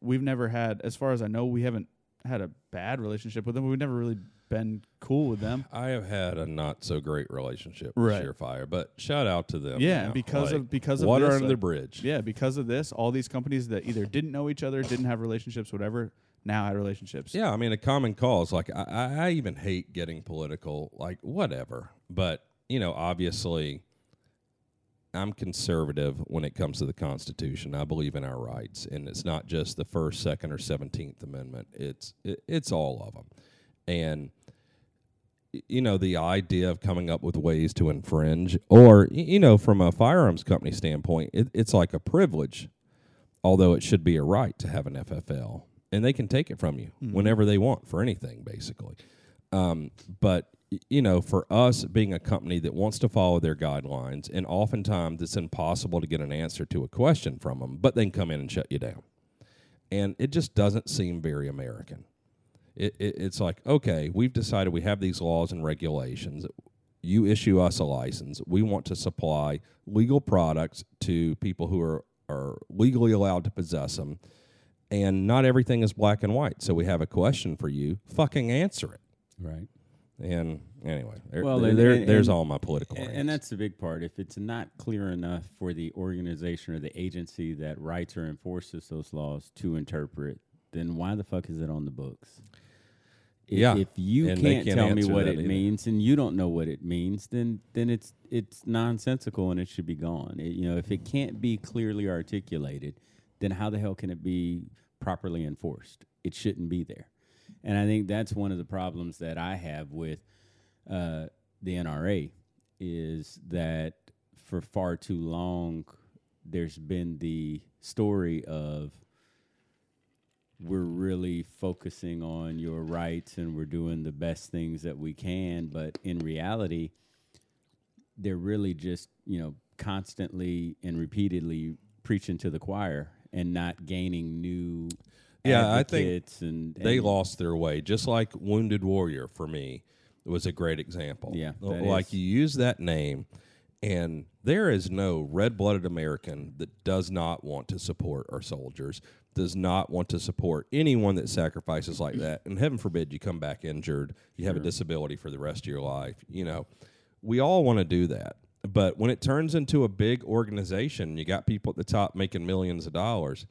we've never had, as far as I know, we haven't had a bad relationship with them. We've never really been cool with them. I have had a not so great relationship with Surefire, but shout out to them. Yeah, because of water under the bridge. Yeah, because of this, all these companies that either didn't know each other, didn't have relationships, whatever, now had relationships. Yeah, I mean, a common cause. Like, I even hate getting political, like, whatever. But, you know, obviously, I'm conservative when it comes to the Constitution. I believe in our rights, and it's not just the First, Second, or 17th Amendment. It's all of them. And, you know, the idea of coming up with ways to infringe or, you know, from a firearms company standpoint, it's like a privilege, although it should be a right to have an FFL. and they can take it from you whenever they want for anything, basically. But, you know, for us being a company that wants to follow their guidelines, and oftentimes it's impossible to get an answer to a question from them, but they can come in and shut you down. And it just doesn't seem very American. It's like, okay, we've decided we have these laws and regulations. You issue us a license. We want to supply legal products to people who are legally allowed to possess them. And not everything is black and white. So we have a question for you. Fucking answer it. Right. And anyway, well, there's all my political rants. And that's the big part. If it's not clear enough for the organization or the agency that writes or enforces those laws to interpret, then why the fuck is it on the books? If you can't tell me what it means, and you don't know what it means, then it's nonsensical and it should be gone. If it can't be clearly articulated, then how the hell can it be properly enforced? It shouldn't be there. And I think that's one of the problems that I have with the NRA is that for far too long, there's been the story of we're really focusing on your rights and we're doing the best things that we can. But in reality, they're really just, constantly and repeatedly preaching to the choir and not gaining new... Yeah, I think they lost their way. Just like Wounded Warrior for me was a great example. Yeah, you use that name, and there is no red-blooded American that does not want to support our soldiers, does not want to support anyone that sacrifices like that. And heaven forbid you come back injured, you have a disability for the rest of your life. We all want to do that. But when it turns into a big organization, you got people at the top making millions of dollars.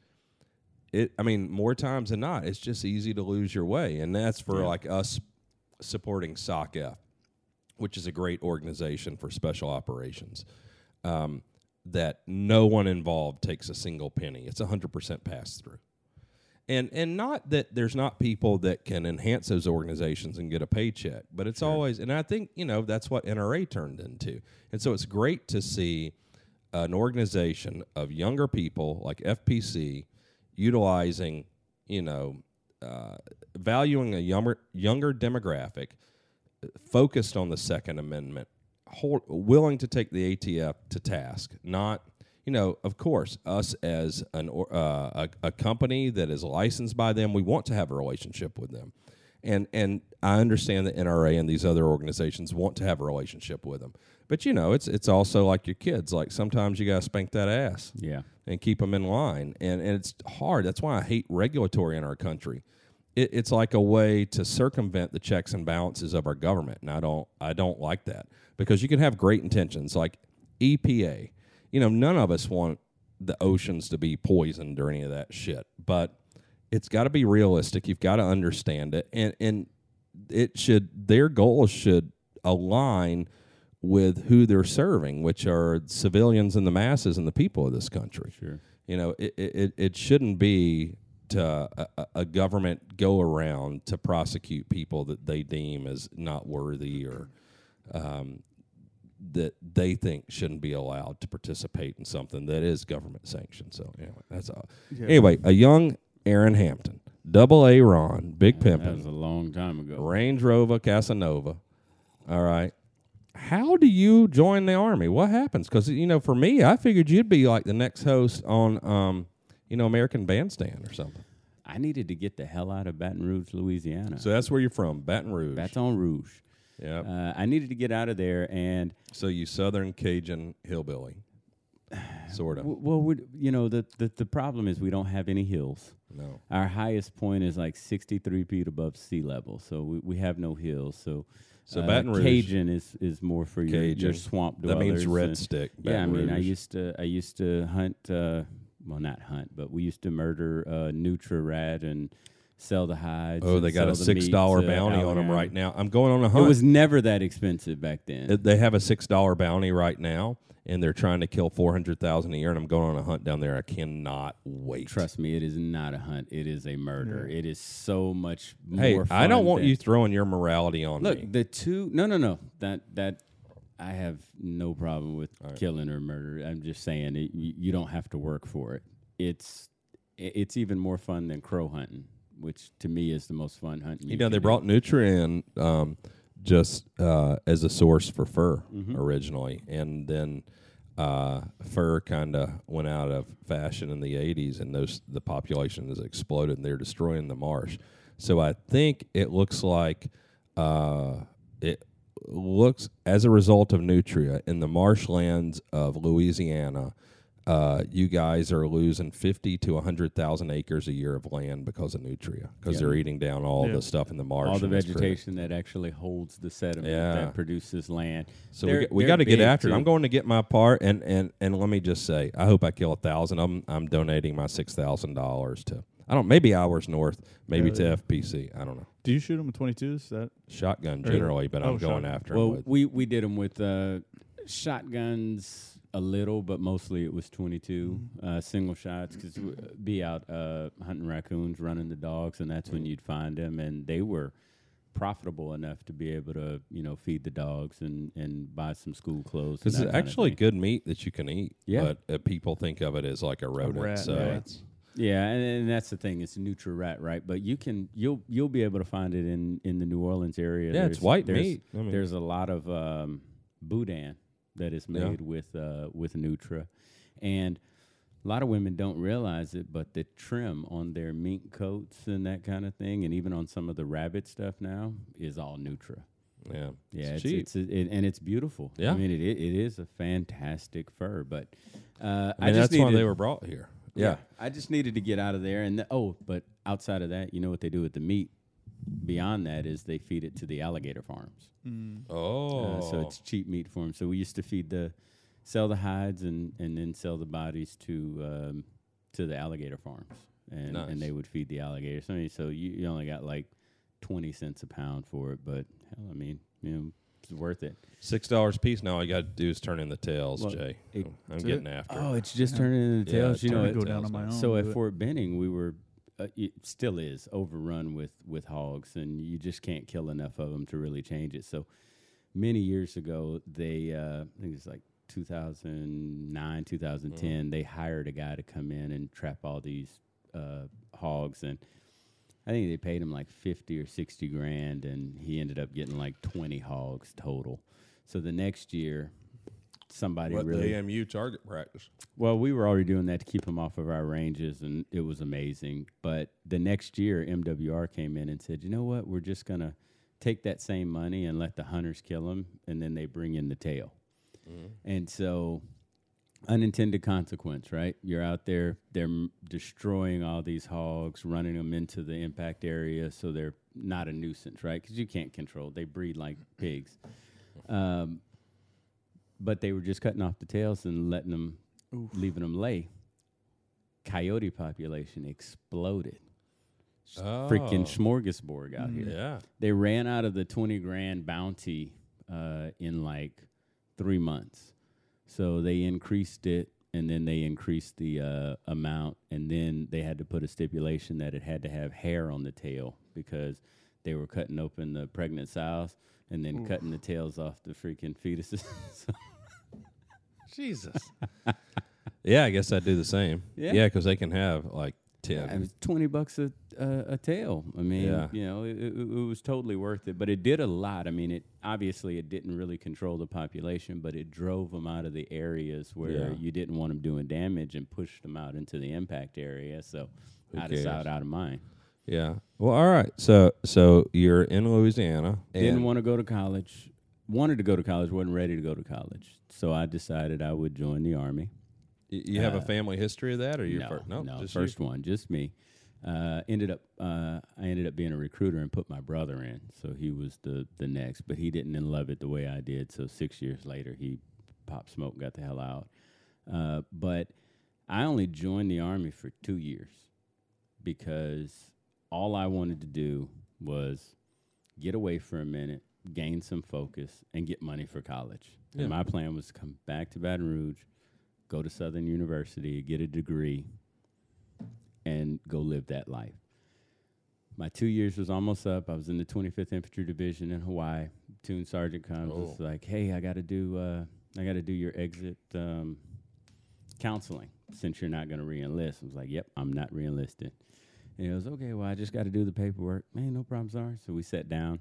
More times than not, it's just easy to lose your way. And that's for us supporting SOCF, which is a great organization for special operations, that no one involved takes a single penny. It's 100% pass-through. And not that there's not people that can enhance those organizations and get a paycheck, but it's always... And I think, that's what NRA turned into. And so it's great to see an organization of younger people like FPC... utilizing, valuing a younger demographic, focused on the Second Amendment, willing to take the ATF to task. Not, of course, us as a company that is licensed by them, we want to have a relationship with them. And I understand that NRA and these other organizations want to have a relationship with them. But, it's also like your kids. Like, sometimes you got to spank that ass and keep them in line. And it's hard. That's why I hate regulatory in our country. It's like a way to circumvent the checks and balances of our government. And I don't like that. Because you can have great intentions, like EPA. None of us want the oceans to be poisoned or any of that shit. But it's got to be realistic. You've got to understand it. And it should... Their goals should align... with who they're serving, which are civilians and the masses and the people of this country. Sure. It shouldn't be to a government go around to prosecute people that they deem as not worthy or that they think shouldn't be allowed to participate in something that is government sanctioned. So anyway, that's all. Yeah. Anyway, a young Aaron Hampton, double A Ron, big pimpin'. That was a long time ago. Range Rover Casanova. All right. How do you join the Army? What happens? Because, for me, I figured you'd be like the next host on, American Bandstand or something. I needed to get the hell out of Baton Rouge, Louisiana. So that's where you're from, Baton Rouge. Baton Rouge. Yeah. I needed to get out of there. And so you Southern Cajun hillbilly, sort of. Well, the problem is we don't have any hills. No. Our highest point is like 63 feet above sea level, so we have no hills, so... So Baton Rouge. Cajun is more for your swamp dwellers. That means red stick. Baton Rouge. I used to hunt. Well, not hunt, but we used to murder nutria rat and sell the hides. Oh, they got a $6 bounty on them right now. I'm going on a hunt. It was never that expensive back then. They have a $6 bounty right now, and they're trying to kill 400,000 a year. And I'm going on a hunt down there. I cannot wait. Trust me, it is not a hunt. It is a murder. It is so much more. Hey, fun I don't want you throwing your morality on me. Look, no. That I have no problem with killing or murder. I'm just saying you don't have to work for it. It's even more fun than crow hunting. which to me is the most fun hunting. You know, they brought Nutrien just as a source for fur originally, and then fur kind of went out of fashion in the 80s, and the population has exploded, and they're destroying the marsh. So I think it looks like as a result of nutria in the marshlands of Louisiana, you guys are losing 50 to 100,000 acres a year of land because of nutria, because they're eating down all the stuff in the marsh. All the vegetation that actually holds the sediment that produces land. So we got to get after it. I'm going to get my part, and let me just say, I hope I kill 1,000 of them. I'm donating my $6,000 to, I don't know, maybe hours north, maybe to FPC. I don't know. Do you shoot them with 22s? That shotgun generally, but I'm going after them. Well, we did them with shotguns. A little, but mostly it was 22 single shots, because we'd be out hunting raccoons, running the dogs, and that's when you'd find them. And they were profitable enough to be able to, you know, feed the dogs and buy some school clothes. Because it's actually good meat that you can eat. Yeah. But people think of it as like a rodent. And that's the thing. It's nutri-rat, right? But you'll be able to find it in the New Orleans area. Yeah, it's white meat. I mean, there's a lot of boudin that is made with Nutra. And a lot of women don't realize it, but the trim on their mink coats and that kind of thing, and even on some of the rabbit stuff now, is all Nutra. Yeah. Yeah, it's cheap. And it's beautiful. Yeah. I mean, it is a fantastic fur, but I mean, that's why they were brought here. Yeah. I just needed to get out of there. And but outside of that, you know what they do with the meat? Beyond that is they feed it to the alligator farms. So it's cheap meat for them. So we used to sell the hides and then sell the bodies to the alligator farms, and they would feed the alligators. I mean, so you only got like 20 cents a pound for it, but hell, I mean, you know, it's worth it. $6 a piece. Now all you got to do is turn in the tails, Jay. I'm getting after it. Oh, it's just turning in the tails. Yeah, you know, go down on my own. So at Fort Benning, we were. It still is overrun with hogs, and you just can't kill enough of them to really change it. So many years ago, they I think it's like 2009, 2010, they hired a guy to come in and trap all these hogs, and I think they paid him like 50 or 60 grand, and he ended up getting like 20 hogs total. So the next year, the AMU target practice. Well, we were already doing that to keep them off of our ranges, and it was amazing. But the next year, MWR came in and said, you know what, we're just going to take that same money and let the hunters kill them, and then they bring in the tail. And so unintended consequence, right? You're out there, they're destroying all these hogs, running them into the impact area so they're not a nuisance, right? Because you can't control. They breed like pigs. But they were just cutting off the tails and letting them, leaving them lay. Coyote population exploded. Freaking smorgasbord out here. Yeah. They ran out of the 20 grand bounty in like 3 months. So they increased it, and then they increased the amount, and then they had to put a stipulation that it had to have hair on the tail, because they were cutting open the pregnant sows and then cutting the tails off the freaking fetuses. Jesus. Yeah, I guess I'd do the same. Yeah, because they can have like 10. It was $20 a tail. I mean, you know, it was totally worth it, but it did a lot. I mean, it didn't really control the population, but it drove them out of the areas where you didn't want them doing damage and pushed them out into the impact area. So out of sight, out of mind. Yeah. Well, all right. So you're in Louisiana. Didn't want to go to college. Wanted to go to college. Wasn't ready to go to college. So I decided I would join the Army. You have a family history of that, or your first one, just me. I ended up being a recruiter and put my brother in. So he was the next, but he didn't love it the way I did. So 6 years later, he popped smoke, got the hell out. But I only joined the Army for 2 years because all I wanted to do was get away for a minute, gain some focus, and get money for college. Yeah. And my plan was to come back to Baton Rouge, go to Southern University, get a degree, and go live that life. My 2 years was almost up. I was in the 25th Infantry Division in Hawaii. Platoon sergeant comes and is like, "Hey, I got to do your exit counseling since you're not going to reenlist." I was like, "Yep, I'm not reenlisting." And he goes, okay, well, I just got to do the paperwork. Man, no problem, sorry. So we sat down,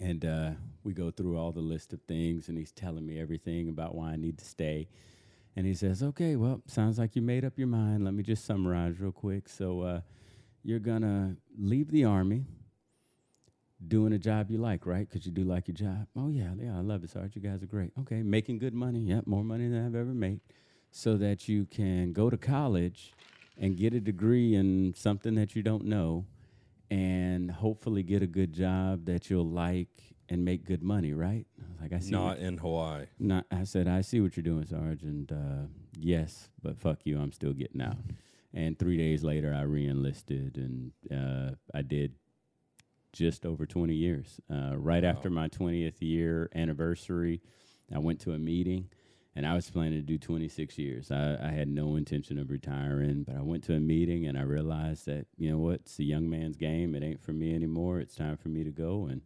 and we go through all the list of things, and he's telling me everything about why I need to stay. And he says, okay, well, sounds like you made up your mind. Let me just summarize real quick. So you're going to leave the Army doing a job you like, right? Because you do like your job. Oh, yeah, I love it, Sarge. You guys are great. Okay, making good money. Yep, more money than I've ever made. So that you can go to college and get a degree in something that you don't know and hopefully get a good job that you'll like and make good money, right? I was like, I see. Not in Hawaii. Not. I said, I see what you're doing, Sarge. And yes, but fuck you, I'm still getting out. And 3 days later, I re-enlisted, and I did just over 20 years. Right after my 20th year anniversary, I went to a meeting, and I was planning to do 26 years. I had no intention of retiring, but I went to a meeting, and I realized that, you know what, it's a young man's game. It ain't for me anymore. It's time for me to go, and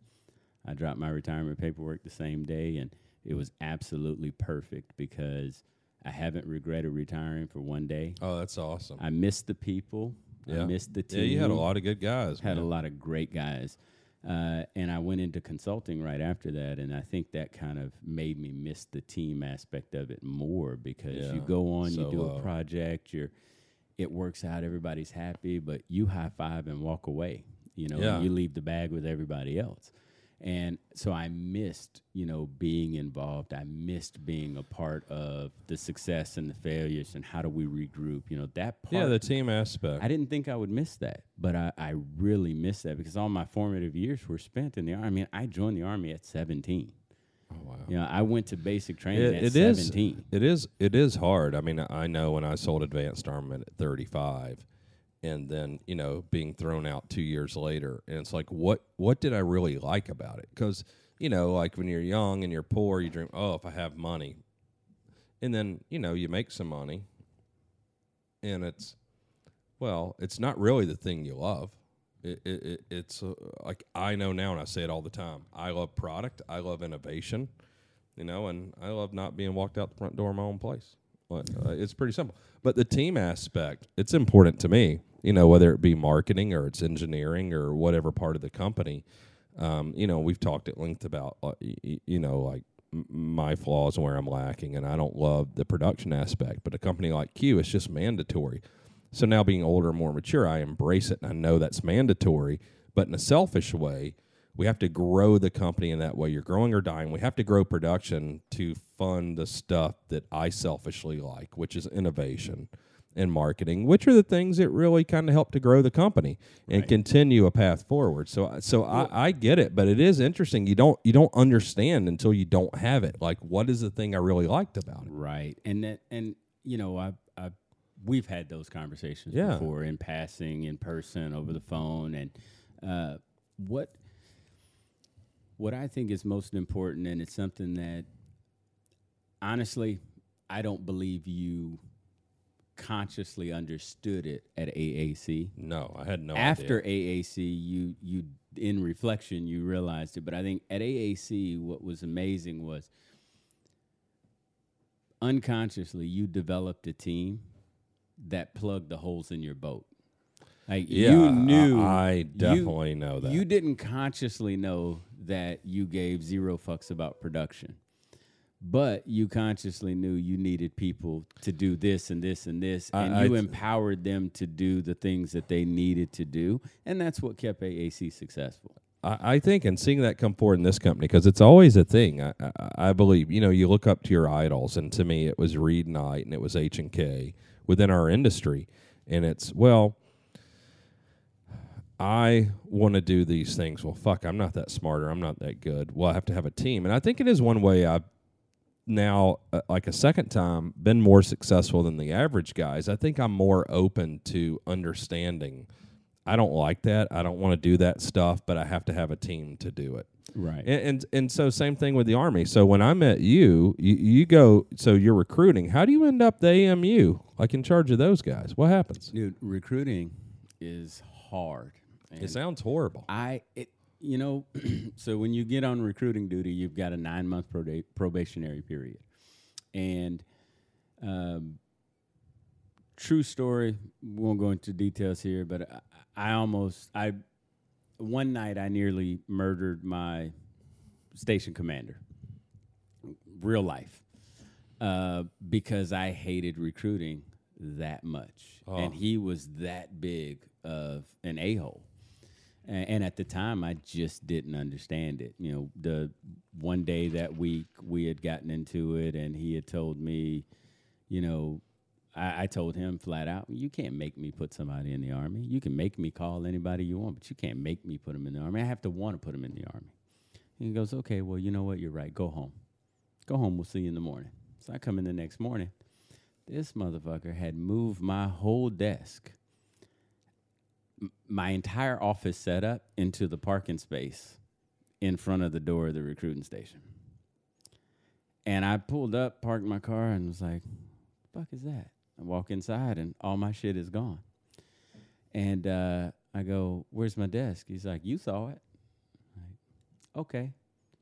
I dropped my retirement paperwork the same day, and it was absolutely perfect because I haven't regretted retiring for one day. Oh, that's awesome. I missed the people. Yeah. I missed the team. Yeah, you had a lot of good guys. Had a lot of great guys. And I went into consulting right after that, and I think that kind of made me miss the team aspect of it more because you go on, you do a project, it works out, everybody's happy, but you high-five and walk away. You know, and you leave the bag with everybody else. And so I missed, you know, being involved. I missed being a part of the success and the failures and how do we regroup, you know, that part. Yeah, the team aspect. I didn't think I would miss that, but I really missed that because all my formative years were spent in the Army. I mean, I joined the Army at 17. Oh, wow. You know, I went to basic training at 17. It is hard. I mean, I know when I sold Advanced Armament at 35, and then, you know, being thrown out 2 years later. And it's like, what did I really like about it? Because, you know, like when you're young and you're poor, you dream, oh, if I have money. And then, you know, you make some money. And it's, well, it's not really the thing you love. It's like I know now, and I say it all the time. I love product. I love innovation, you know, and I love not being walked out the front door of my own place. It's pretty simple. But the team aspect, it's important to me. You know, whether it be marketing or it's engineering or whatever part of the company, you know, we've talked at length about, you know, like my flaws and where I'm lacking, and I don't love the production aspect. But a company like Q, it's just mandatory. So now being older and more mature, I embrace it, and I know that's mandatory. But in a selfish way, we have to grow the company in that way. You're growing or dying. We have to grow production to fund the stuff that I selfishly like, which is innovation and marketing, which are the things that really kind of help to grow the company and continue a path forward. So I get it, but it is interesting. You don't understand until you don't have it. Like, what is the thing I really liked about it? Right. And you know, we've had those conversations before in passing, in person, over the phone. And what I think is most important, and it's something that, honestly, I don't believe you consciously understood it at AAC. No, I had no idea. After AAC, you in reflection, you realized it. But I think at AAC, what was amazing was unconsciously, you developed a team that plugged the holes in your boat. Like you knew. I definitely know that. You didn't consciously know that you gave zero fucks about production. But you consciously knew you needed people to do this and this and this, and you empowered them to do the things that they needed to do, and that's what kept AAC successful. I think, and seeing that come forward in this company, because it's always a thing, I believe. You know, you look up to your idols, and to me it was Reed Knight, and it was H&K within our industry, and it's, well, I want to do these things. Well, fuck, I'm not that smart or I'm not that good. Well, I have to have a team, and I think it is one way I've now, like a second time, been more successful than the average guys. I think I'm more open to understanding. I don't like that. I don't want to do that stuff, but I have to have a team to do it. Right. And so same thing with the Army. So when I met you go, so you're recruiting. How do you end up the AMU, like in charge of those guys? What happens? Dude, recruiting is hard. It sounds horrible. You know, so when you get on recruiting duty, you've got a 9-month probationary period. And True story. Won't go into details here, but I one night I nearly murdered my station commander. Real life. Because I hated recruiting that much. Oh. And he was that big of an a-hole. And at the time, I just didn't understand it. You know, the one day that week, we had gotten into it, and he had told me, you know, I told him flat out, you can't make me put somebody in the Army. You can make me call anybody you want, but you can't make me put them in the Army. I have to want to put them in the Army. And he goes, okay, well, you know what? You're right. Go home. Go home. We'll see you in the morning. So I come in the next morning. This motherfucker had moved my whole desk, my entire office set up into the parking space in front of the door of the recruiting station. And I pulled up, parked my car, and was like, the fuck is that? I walk inside, and all my shit is gone. And I go, where's my desk? He's like, you saw it. I'm like, okay.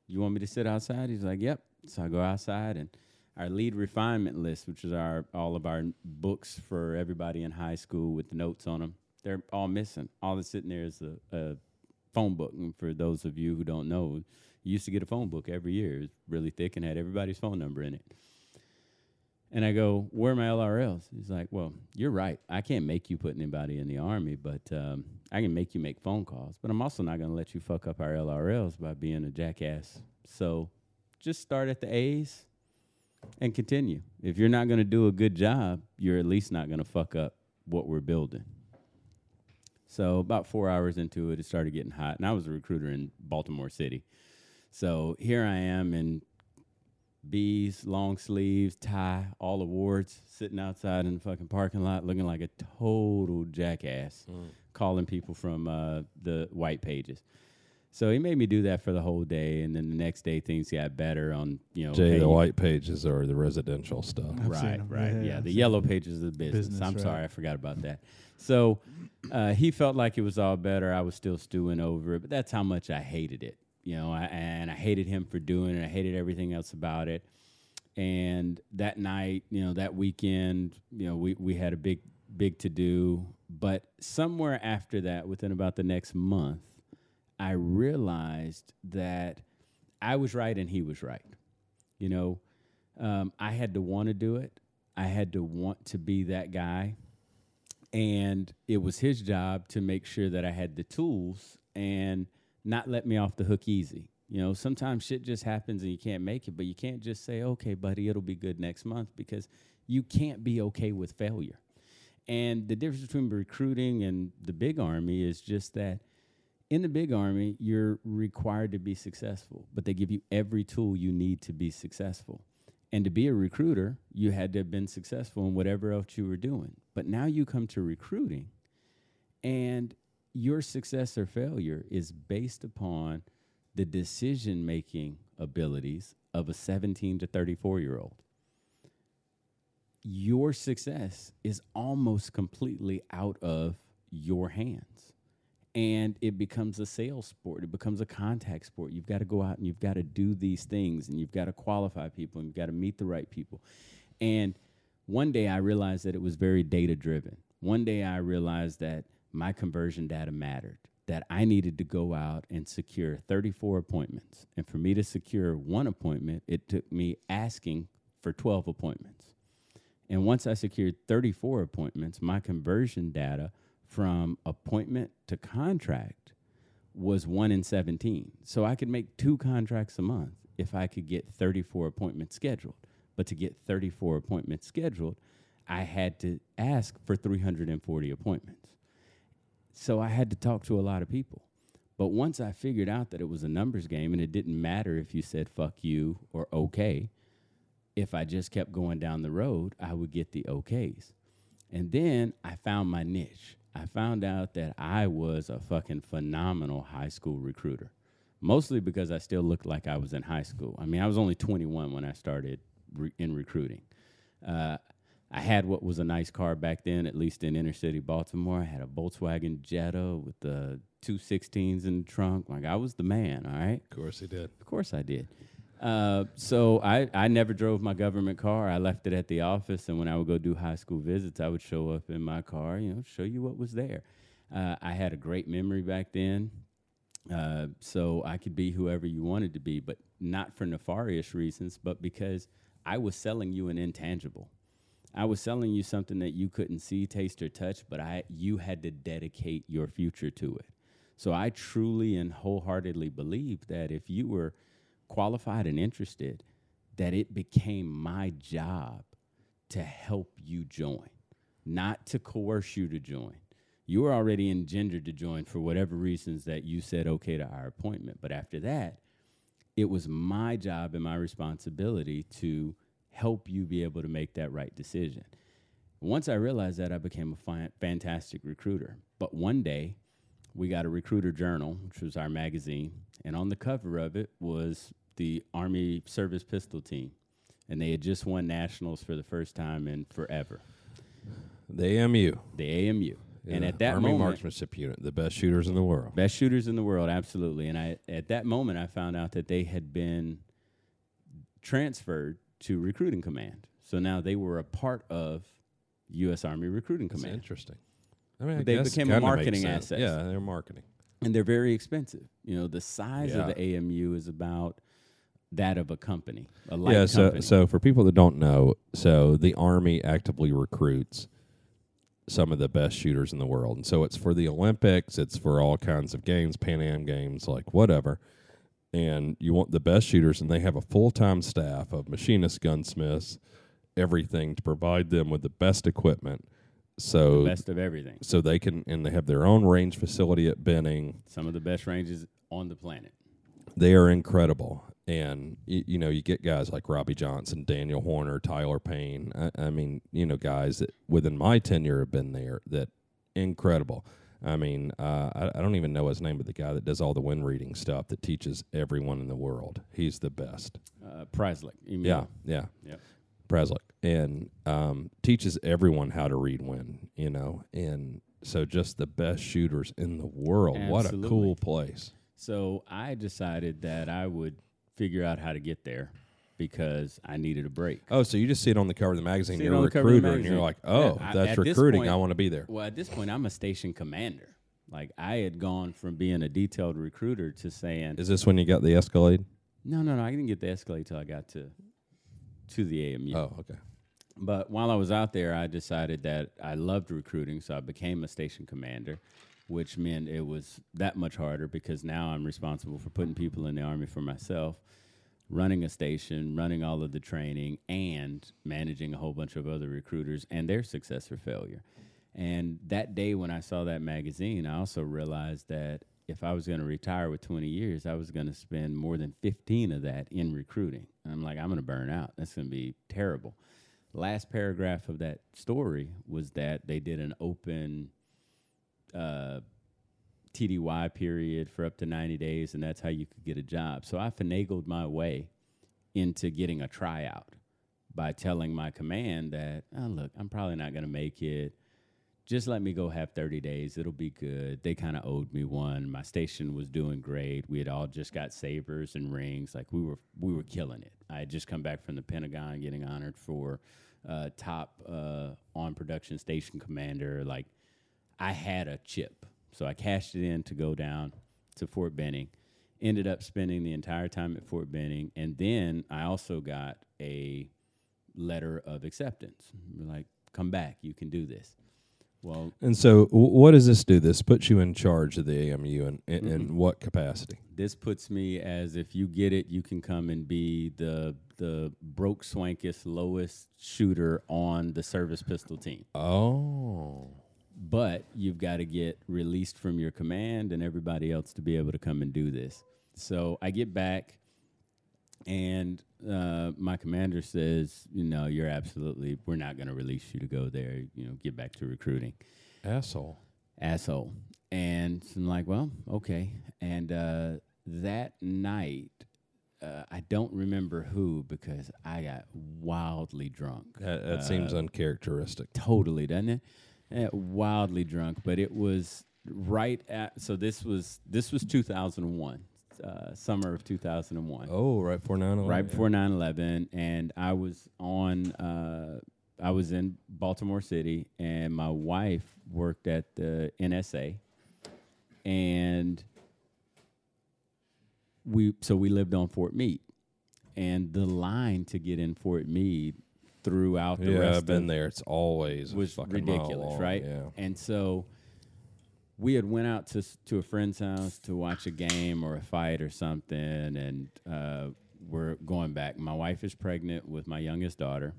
You want me to sit outside? He's like, yep. So I go outside, and our lead refinement list, which is all of our books for everybody in high school with the notes on them, they're all missing. All that's sitting there is a phone book. And for those of you who don't know, you used to get a phone book every year. It was really thick and had everybody's phone number in it. And I go, where are my LRLs? He's like, well, you're right. I can't make you put anybody in the Army, but I can make you make phone calls. But I'm also not going to let you fuck up our LRLs by being a jackass. So just start at the A's and continue. If you're not going to do a good job, you're at least not going to fuck up what we're building. So about 4 hours into it, it started getting hot. And I was a recruiter in Baltimore City. So here I am in bees, long sleeves, tie, all awards, sitting outside in the fucking parking lot looking like a total jackass, calling people from the white pages. So he made me do that for the whole day. And then the next day, things got better on, you know. Jay, the white pages are the residential stuff. Right. Yeah, the yellow pages of the business. I'm sorry, I forgot about that. So he felt like it was all better. I was still stewing over it, but that's how much I hated it, you know, and I hated him for doing it. I hated everything else about it. And that night, you know, that weekend, you know, we had a big to-do. But somewhere after that, within about the next month, I realized that I was right and he was right. You know, I had to want to do it. I had to want to be that guy. And it was his job to make sure that I had the tools and not let me off the hook easy. You know, sometimes shit just happens and you can't make it, but you can't just say, okay, buddy, it'll be good next month, because you can't be okay with failure. And the difference between recruiting and the big Army is just that in the big Army, you're required to be successful, but they give you every tool you need to be successful. And to be a recruiter, you had to have been successful in whatever else you were doing. But now you come to recruiting, and your success or failure is based upon the decision-making abilities of a 17 to 34-year-old. Your success is almost completely out of your hands. And it becomes a sales sport. It becomes a contact sport. You've got to go out and you've got to do these things, and you've got to qualify people, and you've got to meet the right people. And one day I realized that it was very data-driven. One day I realized that my conversion data mattered, that I needed to go out and secure 34 appointments. And for me to secure one appointment, it took me asking for 12 appointments. And once I secured 34 appointments, my conversion data from appointment to contract was 1 in 17. So I could make 2 contracts a month if I could get 34 appointments scheduled. But to get 34 appointments scheduled, I had to ask for 340 appointments. So I had to talk to a lot of people. But once I figured out that it was a numbers game and it didn't matter if you said fuck you or okay, if I just kept going down the road, I would get the okays. And then I found my niche. I found out that I was a fucking phenomenal high school recruiter, mostly because I still looked like I was in high school. I mean, I was only 21 when I started in recruiting. I had what was a nice car back then, at least in inner city Baltimore. I had a Volkswagen Jetta with the 216s in the trunk. Like, I was the man, all right? Of course he did. Of course I did. So I never drove my government car. I left it at the office, and when I would go do high school visits, I would show up in my car, you know, show you what was there. I had a great memory back then, so I could be whoever you wanted to be, but not for nefarious reasons, but because I was selling you an intangible. I was selling you something that you couldn't see, taste, or touch, but you had to dedicate your future to it. So I truly and wholeheartedly believed that if you were qualified and interested, that it became my job to help you join, not to coerce you to join. You were already engendered to join for whatever reasons that you said okay to our appointment. But after that, it was my job and my responsibility to help you be able to make that right decision. Once I realized that, I became a fantastic recruiter. But one day, we got a recruiter journal, which was our magazine, and on the cover of it was the Army Service Pistol Team, and they had just won nationals for the first time in forever. The AMU. The AMU. Yeah. And at that Army moment, marksmanship unit, the best shooters in the world. Best shooters in the world, absolutely. And at that moment, I found out that they had been transferred to recruiting command. So now they were a part of U.S. Army recruiting command. That's interesting. I mean, they became a marketing asset. Yeah, they're marketing. And they're very expensive. You know, the size of the AMU is about that of a company, a light company. So for people that don't know, so the Army actively recruits some of the best shooters in the world. And so it's for the Olympics, it's for all kinds of games, Pan Am games, like whatever. And you want the best shooters, and they have a full-time staff of machinists, gunsmiths, everything to provide them with the best equipment. So the best of everything. So they can, and they have their own range facility at Benning. Some of the best ranges on the planet. They are incredible. And, you know, you get guys like Robbie Johnson, Daniel Horner, Tyler Payne. I mean, you know, guys that within my tenure have been there that incredible. I mean, I don't even know his name, but the guy that does all the wind reading stuff that teaches everyone in the world. He's the best. Praslick. Yeah. Praslick. And teaches everyone how to read wind, you know. And so just the best shooters in the world. Absolutely. What a cool place. So I decided that I would figure out how to get there because I needed a break. Oh, so you just see it on the cover of the magazine. You're a recruiter, and you're like, oh, that's recruiting. I want to be there. Well, at this point, I'm a station commander. Like, I had gone from being a detailed recruiter to saying... Is this when you got the Escalade? No. I didn't get the Escalade till I got to the AMU. Oh, okay. But while I was out there, I decided that I loved recruiting, so I became a station commander, which meant it was that much harder because now I'm responsible for putting people in the Army for myself, running a station, running all of the training, and managing a whole bunch of other recruiters and their success or failure. And that day when I saw that magazine, I also realized that if I was going to retire with 20 years, I was going to spend more than 15 of that in recruiting. And I'm like, I'm going to burn out. That's going to be terrible. Last paragraph of that story was that they did an open TDY period for up to 90 days, and that's how you could get a job. So I finagled my way into getting a tryout by telling my command that, oh, look, I'm probably not going to make it. Just let me go have 30 days. It'll be good. They kind of owed me one. My station was doing great. We had all just got sabers and rings. Like, we were killing it. I had just come back from the Pentagon getting honored for top on-production station commander. Like, I had a chip. So I cashed it in to go down to Fort Benning. Ended up spending the entire time at Fort Benning. And then I also got a letter of acceptance. We're like, come back. You can do this. Well, and so what does this do? This puts you in charge of the AMU in what capacity? This puts me as, if you get it, you can come and be the broke, swankest, lowest shooter on the service pistol team. Oh. But you've got to get released from your command and everybody else to be able to come and do this. So I get back, and my commander says, you know, you're absolutely, we're not going to release you to go there. You know, get back to recruiting. Asshole. And I'm like, well, okay. And that night, I don't remember who, because I got wildly drunk. That seems uncharacteristic. Totally, doesn't it? Wildly drunk. But it was right at, so this was 2001. summer of 2001. Oh, right before 9/11. Right before 9/11, and I was on. I was in Baltimore City, and my wife worked at the NSA, and we lived on Fort Meade, and the line to get in Fort Meade throughout the rest I've been there. It's always was a ridiculous, right? Yeah. And so we had went out to a friend's house to watch a game or a fight or something, and we're going back. My wife is pregnant with my youngest daughter,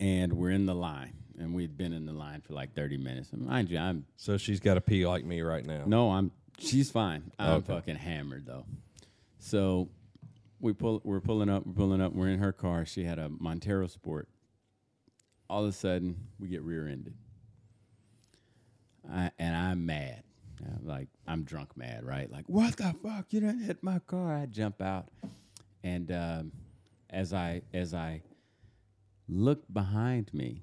and we're in the line, and we'd been in the line for like 30 minutes. And mind you, so she's got a pee like me right now. No, she's fine. I'm fucking hammered though. So we're pulling up, we're in her car. She had a Montero Sport. All of a sudden, we get rear-ended. And I'm mad. I'm drunk mad, right? Like, what the fuck? You didn't hit my car. I jump out. And as I look behind me,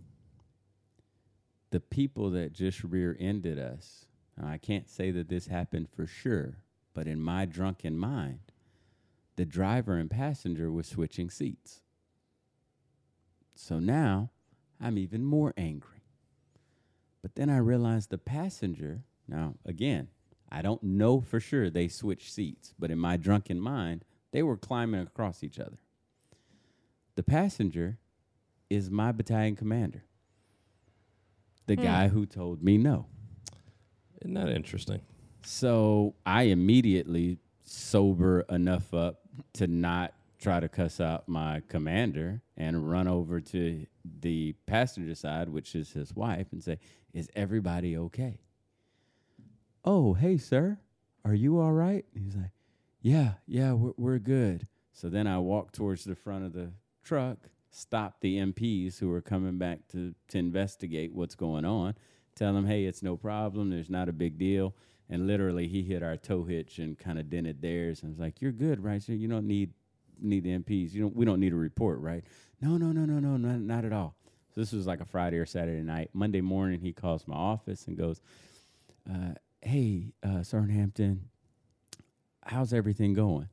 the people that just rear-ended us, I can't say that this happened for sure, but in my drunken mind, the driver and passenger were switching seats. So now I'm even more angry. But then I realized the passenger, now again, I don't know for sure they switched seats, but in my drunken mind, they were climbing across each other. The passenger is my battalion commander, the guy who told me no. Isn't that interesting? So I immediately sober enough up to not try to cuss out my commander and run over to the passenger side, which is his wife, and say, is everybody okay? Oh, hey, sir, are you all right? And he's like, yeah, we're good. So then I walked towards the front of the truck, stopped the MPs who were coming back to investigate what's going on, tell them, hey, it's no problem, there's not a big deal. And literally, he hit our tow hitch and kind of dented theirs. And was like, "You're good, right? You don't need the MPs. We don't need a report, right?" No, not at all. So this was like a Friday or Saturday night. Monday morning, he calls my office and goes, "Hey, Sergeant Hampton, how's everything going?"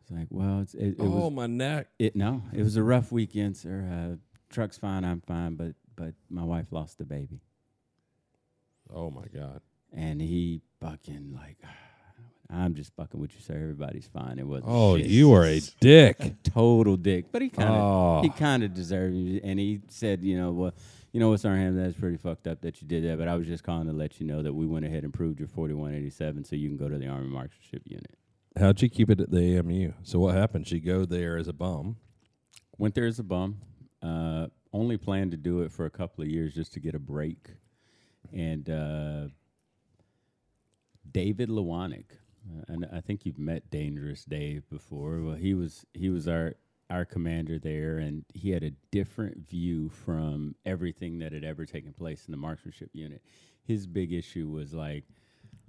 It's like, "Well, it was my neck. It was a rough weekend, sir. Truck's fine, I'm fine, but my wife lost the baby." Oh my God. And he fucking like, I'm just fucking with you, sir. Everybody's fine. It wasn't. Oh, shit. You are a dick, a total dick. But he kind of deserved it. And he said, well, you know what, Sergeant, that's pretty fucked up that you did that. But I was just calling to let you know that we went ahead and proved your 4187, so you can go to the Army Marksmanship Unit. How'd she keep it at the AMU? So what happened? She go there as a bum. Went there as a bum. Only planned to do it for a couple of years just to get a break, and. David Lewanick, and I think you've met Dangerous Dave before. Well, he was our commander there, and he had a different view from everything that had ever taken place in the marksmanship unit. His big issue was like,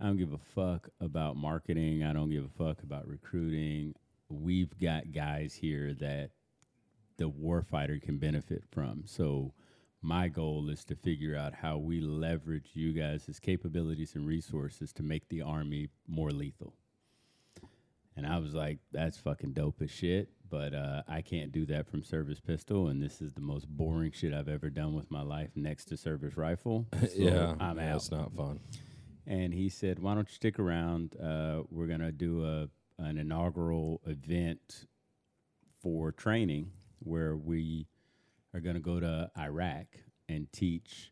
I don't give a fuck about marketing. I don't give a fuck about recruiting. We've got guys here that the warfighter can benefit from. So my goal is to figure out how we leverage you guys' capabilities and resources to make the Army more lethal. And I was like, that's fucking dope as shit, but I can't do that from service pistol, and this is the most boring shit I've ever done with my life next to service rifle. So I'm out. It's not fun. And he said, why don't you stick around? We're going to do an inaugural event for training where we are going to go to Iraq and teach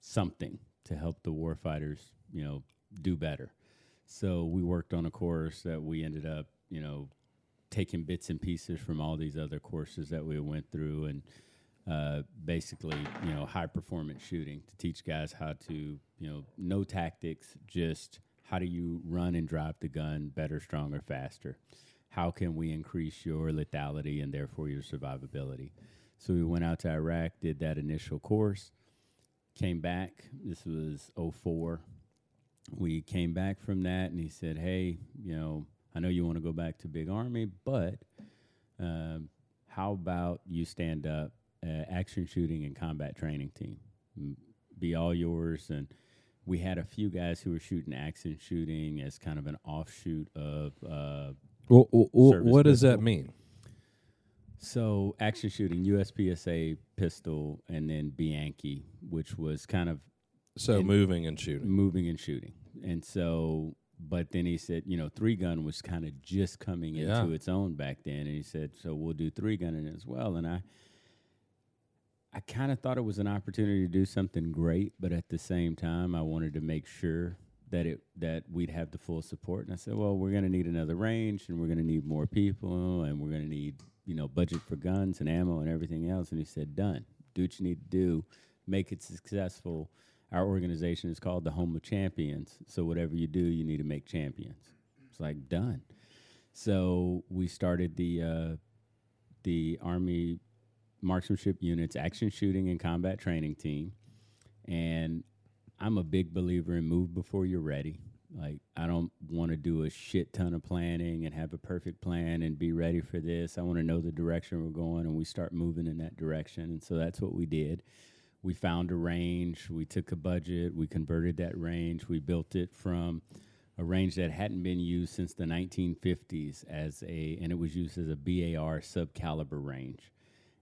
something to help the warfighters, do better. So we worked on a course that we ended up, taking bits and pieces from all these other courses that we went through, and basically, high performance shooting to teach guys how to, no tactics, just how do you run and drive the gun better, stronger, faster. How can we increase your lethality and therefore your survivability? So we went out to Iraq, did that initial course, came back. This was 2004. We came back from that, and he said, hey, I know you want to go back to Big Army, but how about you stand up action shooting and combat training team? Be all yours, and we had a few guys who were shooting action shooting as kind of an offshoot of what does that mean? So action shooting, USPSA pistol, and then Bianchi, which was kind of... So moving and shooting. Moving and shooting. And so, but then he said, you know, three-gun was kind of just coming into its own back then. And he said, so we'll do three-gunning as well. And I kind of thought it was an opportunity to do something great, but at the same time, I wanted to make sure that we'd have the full support. And I said, well, we're going to need another range, and we're going to need more people, and we're going to need... you know, budget for guns and ammo and everything else. And he said, done. Do what you need to do. Make it successful. Our organization is called the Home of Champions. So whatever you do, you need to make champions. It's like, done. So we started the Army Marksmanship Unit's Action Shooting and Combat Training Team. And I'm a big believer in move before you're ready. Like, I don't want to do a shit ton of planning and have a perfect plan and be ready for this. I want to know the direction we're going, and we start moving in that direction. And so that's what we did. We found a range. We took a budget. We converted that range. We built it from a range that hadn't been used since the 1950s and it was used as a BAR sub-caliber range.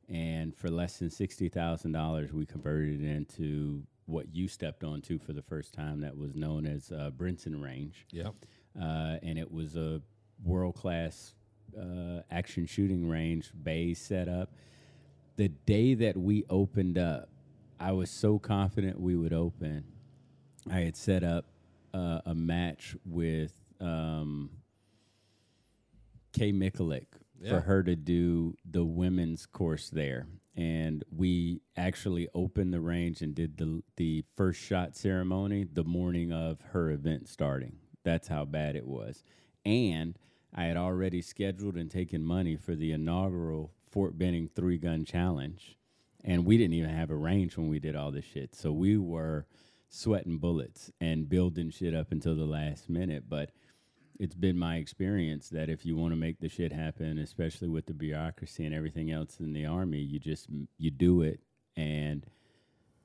And for less than $60,000, we converted it into what you stepped onto for the first time that was known as Brinson Range. Yep. And it was a world-class action shooting range, bay setup. The day that we opened up, I was so confident we would open. I had set up a match with Kay Mikulik for her to do the women's course there. And we actually opened the range and did the first shot ceremony the morning of her event starting. That's how bad it was. And I had already scheduled and taken money for the inaugural Fort Benning 3-gun challenge. And we didn't even have a range when we did all this shit. So we were sweating bullets and building shit up until the last minute. But it's been my experience that if you want to make the shit happen, especially with the bureaucracy and everything else in the Army, you do it and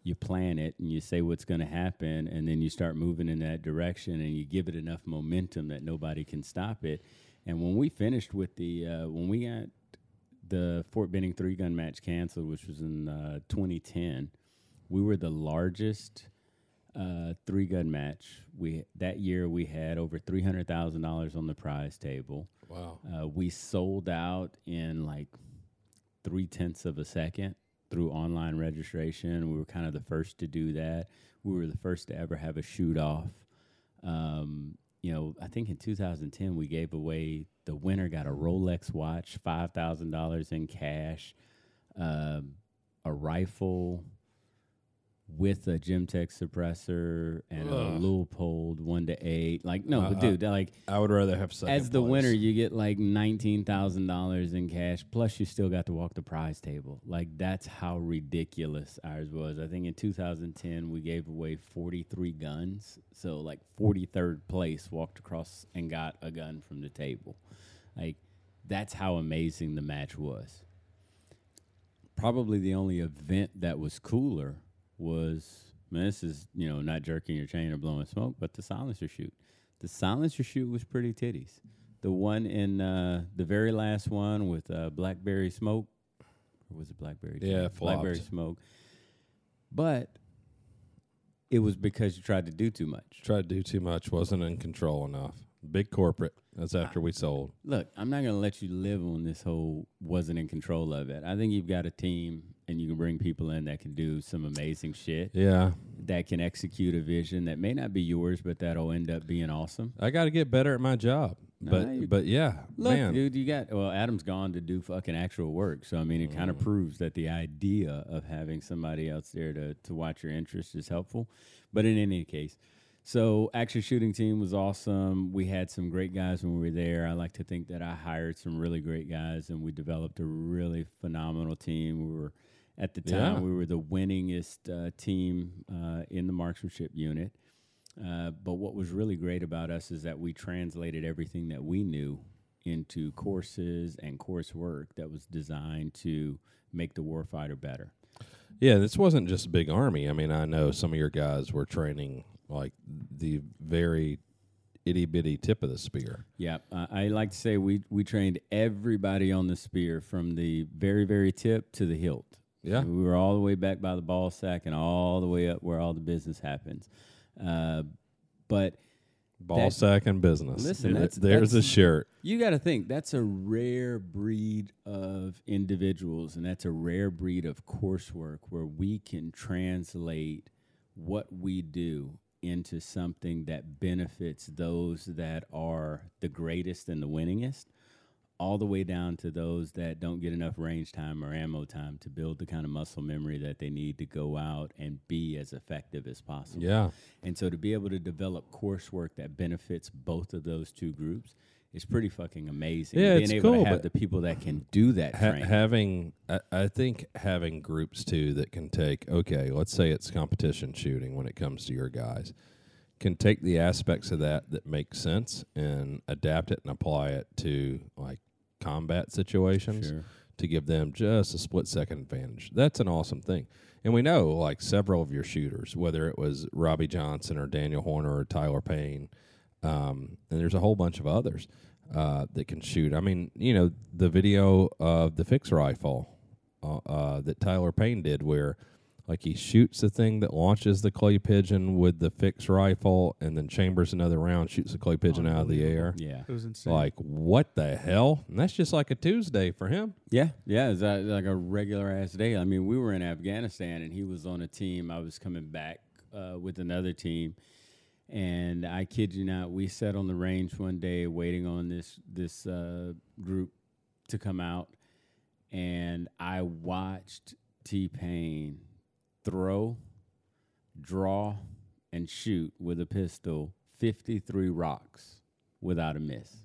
you plan it and you say what's going to happen, and then you start moving in that direction and you give it enough momentum that nobody can stop it. And when we finished with when we got the Fort Benning 3-gun match canceled, which was in 2010, we were the largest 3-gun match. That year we had over $300,000 on the prize table. Wow. We sold out in like 0.3 seconds through online registration. We were kind of the first to do that. We were the first to ever have a shoot off. You know, I think in 2010 we gave away, the winner got a Rolex watch, $5,000 in cash, a rifle with a Gemtech suppressor and a Leupold 1-8. Like, no, but dude, like... I would rather have second place. As the winner, you get like $19,000 in cash, plus you still got to walk the prize table. Like, that's how ridiculous ours was. I think in 2010, we gave away 43 guns. So, like, 43rd place walked across and got a gun from the table. Like, that's how amazing the match was. Probably the only event that was cooler was, man, this is, you know, not jerking your chain or blowing smoke, but the silencer shoot. The silencer shoot was pretty titties. The one in the very last one with Blackberry Smoke, or was it Blackberry? Yeah, flopped. Blackberry Smoke. But it was because you tried to do too much. Tried to do too much, wasn't in control enough. Big corporate. That's after we sold. Look, I'm not going to let you live on this whole wasn't in control of it. I think you've got a team and you can bring people in that can do some amazing shit. Yeah. That can execute a vision that may not be yours, but that'll end up being awesome. I got to get better at my job. But yeah, look, man. Dude, you got, well, Adam's gone to do fucking actual work. So, I mean, it kind of proves that the idea of having somebody else there to watch your interest is helpful. But in any case, so action shooting team was awesome. We had some great guys when we were there. I like to think that I hired some really great guys, and we developed a really phenomenal team. We were, at the time, we were the winningest team in the marksmanship unit. But what was really great about us is that we translated everything that we knew into courses and coursework that was designed to make the warfighter better. Yeah, this wasn't just a big Army. I mean, I know some of your guys were training like the very itty-bitty tip of the spear. Yeah, I like to say we trained everybody on the spear from the very, very tip to the hilt. Yeah. So we were all the way back by the ball sack and all the way up where all the business happens. But ball sack and business. Listen, there's a shirt. You got to think, that's a rare breed of individuals, and that's a rare breed of coursework where we can translate what we do into something that benefits those that are the greatest and the winningest, all the way down to those that don't get enough range time or ammo time to build the kind of muscle memory that they need to go out and be as effective as possible. Yeah. And so to be able to develop coursework that benefits both of those two groups is pretty fucking amazing. Yeah, it's cool. Being able to have the people that can do that training. I think having groups, too, that can take, okay, let's say it's competition shooting when it comes to your guys, can take the aspects of that make sense and adapt it and apply it to, like, combat situations. Sure. To give them just a split-second advantage. That's an awesome thing. And we know, like, several of your shooters, whether it was Robbie Johnson or Daniel Horner or Tyler Payne, and there's a whole bunch of others that can shoot. I mean, you know, the video of the fixed rifle that Tyler Payne did where, like, he shoots the thing that launches the clay pigeon with the fixed rifle and then chambers another round, shoots the clay pigeon out of the air. Yeah. It was insane. Like, what the hell? And that's just like a Tuesday for him. Yeah. Yeah, it's like a regular-ass day. I mean, we were in Afghanistan, and he was on a team. I was coming back with another team. And I kid you not, we sat on the range one day waiting on this group to come out, and I watched T-Pain throw, draw, and shoot with a pistol 53 rocks without a miss.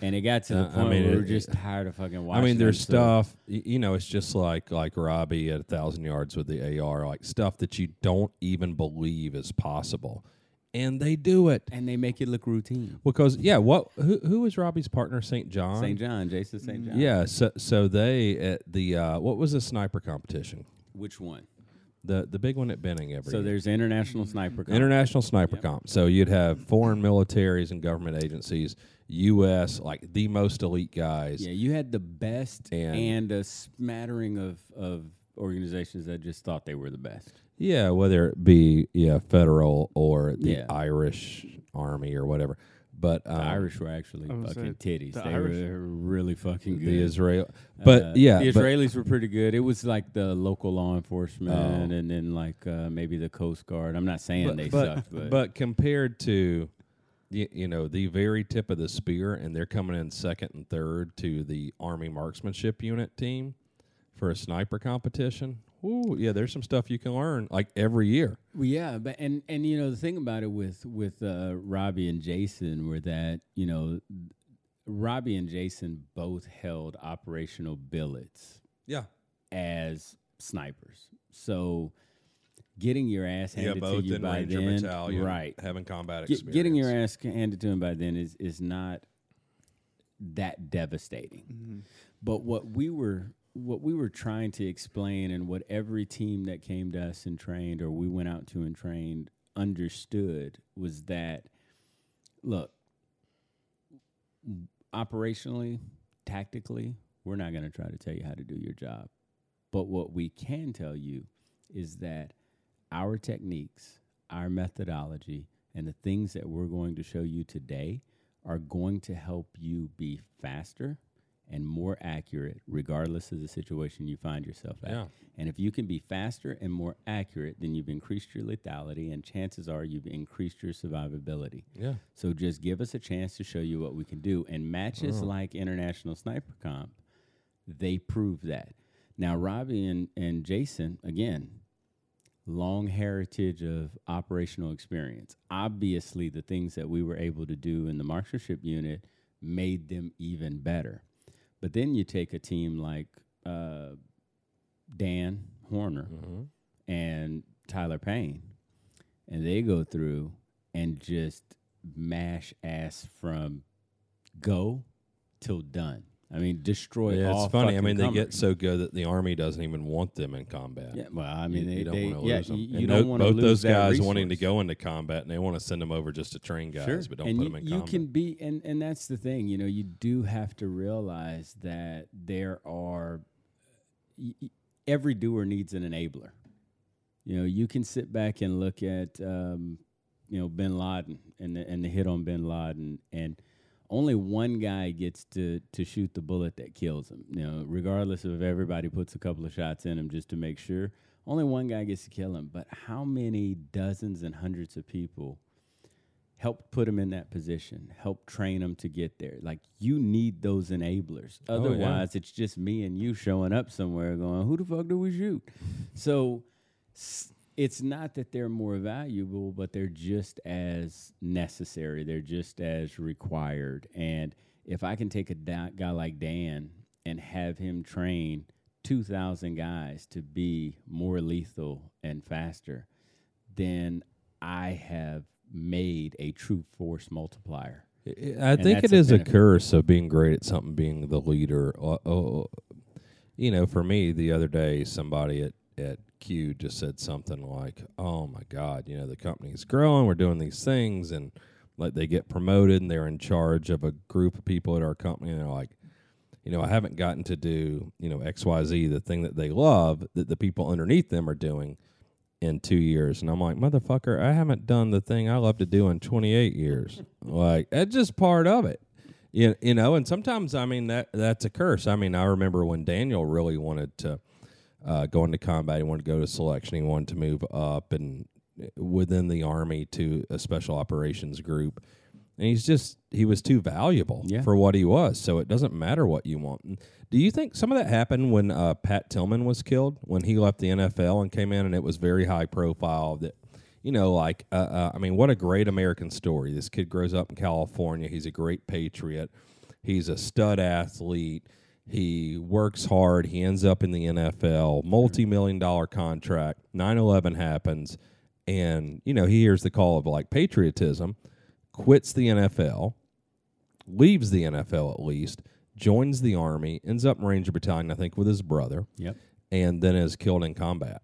And it got to the point where we were just tired of fucking watching. I mean, there's stuff, you know, it's just like Robbie at 1,000 yards with the AR, like stuff that you don't even believe is possible. And they do it. And they make it look routine. Because, yeah, who was Robbie's partner, St. John? St. John, Jason St. John. Yeah, so they at the, what was the sniper competition? Which one? The big one at Benning every year. So there's International Sniper Comp. International Sniper Comp. So you'd have foreign militaries and government agencies, U.S., like the most elite guys. Yeah, you had the best and a smattering of organizations that just thought they were the best. Yeah, whether it be federal or the Irish Army or whatever. But the Irish were actually fucking titties. They were really fucking good. The Israelis were pretty good. It was like the local law enforcement and then like maybe the Coast Guard. I'm not saying they sucked. But compared to, you know, the very tip of the spear, and they're coming in second and third to the Army Marksmanship Unit team for a sniper competition. Ooh, yeah, there's some stuff you can learn, like, every year. Well, yeah, but and you know, the thing about it with Robbie and Jason were that, you know, Robbie and Jason both held operational billets as snipers. So getting your ass handed to you by Ranger then, battalion, right, having combat experience. Getting your ass handed to him by then is not that devastating. Mm-hmm. But what we were trying to explain and what every team that came to us and trained or we went out to and trained understood was that, look, operationally, tactically, we're not going to try to tell you how to do your job. But what we can tell you is that our techniques, our methodology, and the things that we're going to show you today are going to help you be faster and more accurate, regardless of the situation you find yourself at. Yeah. And if you can be faster and more accurate, then you've increased your lethality, and chances are you've increased your survivability. Yeah. So just give us a chance to show you what we can do. And matches like International Sniper Comp, they prove that. Now, Robbie and Jason, again, long heritage of operational experience. Obviously, the things that we were able to do in the marksmanship unit made them even better. But then you take a team like Dan Horner and Tyler Payne, and they go through and just mash ass from go till done. I mean, destroy all fucking. It's funny. I mean, they get so good that the Army doesn't even want them in combat. Yeah, well, I mean, they don't want to lose them. You don't want to lose both those guys wanting to go into combat, and they want to send them over just to train guys, but don't put them in combat. You can be, and that's the thing. You know, you do have to realize that there are every doer needs an enabler. You know, you can sit back and look at, you know, Bin Laden and the hit on Bin Laden, and only one guy gets to shoot the bullet that kills him. You know, regardless of if everybody puts a couple of shots in him just to make sure, only one guy gets to kill him. But how many dozens and hundreds of people helped put him in that position, helped train him to get there? Like, you need those enablers. Otherwise, it's just me and you showing up somewhere going, who the fuck do we shoot? So it's not that they're more valuable, but they're just as necessary. They're just as required. And if I can take a guy like Dan and have him train 2,000 guys to be more lethal and faster, then I have made a true force multiplier. I think it is a curse of being great at something, being the leader. You know, for me, the other day, somebody at Q just said something like, oh my God, you know, the company's growing, we're doing these things, and like they get promoted and they're in charge of a group of people at our company, and they're like, you know, I haven't gotten to do, you know, XYZ, the thing that they love that the people underneath them are doing in 2 years. And I'm like, motherfucker, I haven't done the thing I love to do in 28 years. Like, that's just part of it. You know, and sometimes, I mean, that's a curse. I mean, I remember when Daniel really wanted to go into combat, he wanted to go to selection, he wanted to move up and within the Army to a special operations group. And he was too valuable for what he was, so it doesn't matter what you want. And do you think some of that happened when Pat Tillman was killed, when he left the NFL and came in, and it was very high profile? That, you know, like, I mean, what a great American story. This kid grows up in California. He's a great patriot. He's a stud athlete. He works hard. He ends up in the NFL, multi-million-dollar contract. 9/11 happens, and, you know, he hears the call of, like, patriotism, quits the NFL, leaves the NFL at least, joins the Army, ends up in Ranger Battalion, I think, with his brother, and then is killed in combat.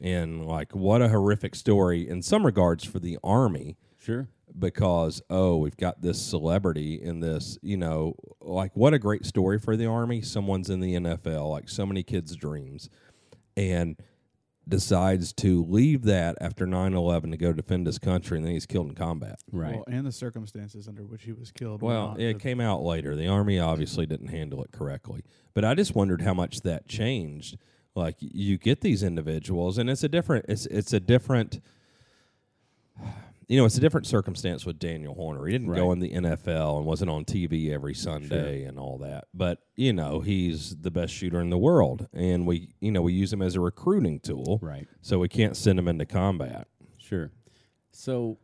And, like, what a horrific story in some regards for the Army. Sure. Because, oh, we've got this celebrity in this, you know, like, what a great story for the Army. Someone's in the NFL, like so many kids' dreams, and decides to leave that after 9/11 to go defend his country, and then he's killed in combat. Right. Well, and the circumstances under which he was killed. Well, it came out later. The Army obviously didn't handle it correctly. But I just wondered how much that changed. Like, you get these individuals, and it's a different you know, it's a different circumstance with Daniel Horner. He didn't go in the NFL and wasn't on TV every Sunday and all that. But, you know, he's the best shooter in the world, and we use him as a recruiting tool. Right. So we can't send him into combat. Sure. So,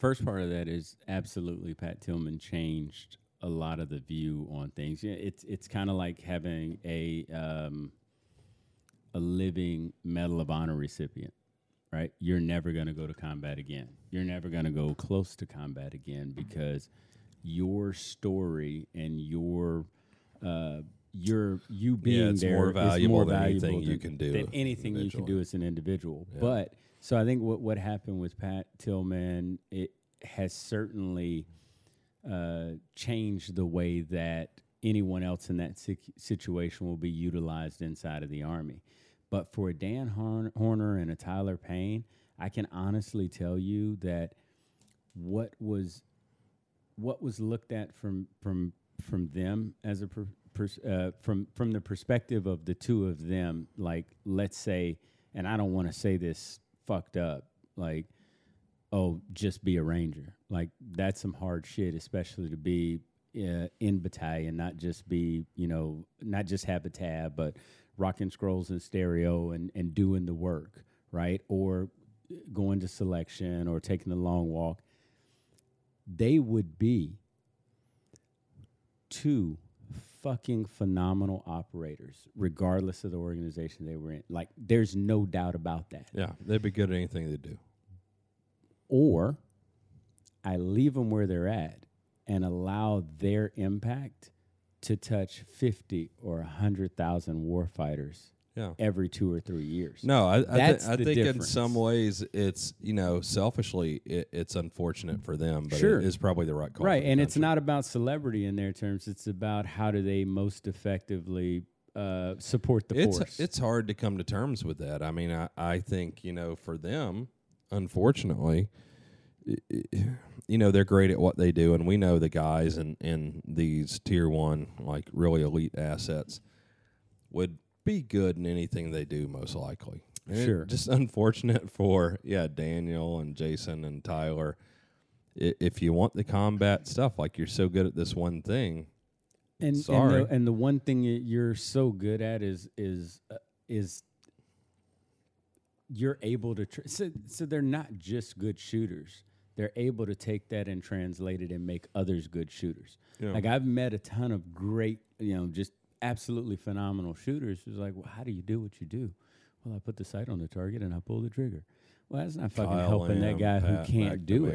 first part of that is absolutely Pat Tillman changed a lot of the view on things. Yeah, it's kind of like having a living Medal of Honor recipient. Right, you're never going to go to combat again. You're never going to go close to combat again because your story and your being it's more valuable than anything you can do as an individual. Yeah. But so I think what happened with Pat Tillman, it has certainly changed the way that anyone else in that situation will be utilized inside of the Army. But for a Dan Horner and a Tyler Payne, I can honestly tell you that what was looked at from them as from the perspective of the two of them, like, let's say, and I don't want to say this fucked up, like, oh, just be a Ranger. Like, that's some hard shit, especially to be in battalion, not just be, you know, not just have a tab, but rocking scrolls in stereo and doing the work, right? Or going to selection or taking the long walk. They would be two fucking phenomenal operators, regardless of the organization they were in. Like, there's no doubt about that. Yeah, they'd be good at anything they do. Or I leave them where they're at and allow their impact to touch 50 or 100,000 warfighters every 2 or 3 years. No, I think difference. In some ways it's, you know, selfishly it's unfortunate for them, but it is probably the right call. Right, and it's not about celebrity in their terms. It's about how do they most effectively support the force. It's hard to come to terms with that. I mean, I think, you know, for them, unfortunately, you know, they're great at what they do, and we know the guys in these tier one, like really elite assets would be good in anything they do most likely. And sure. Just unfortunate for, Daniel and Jason and Tyler. If you want the combat stuff, like you're so good at this one thing, And the one thing you're so good at is you're able to so they're not just good shooters. They're able to take that and translate it and make others good shooters. Yeah. Like I've met a ton of great, you know, just absolutely phenomenal shooters who's like, well, how do you do what you do? Well, I put the sight on the target and I pull the trigger. Well, that's not fucking helping that guy who can't do it.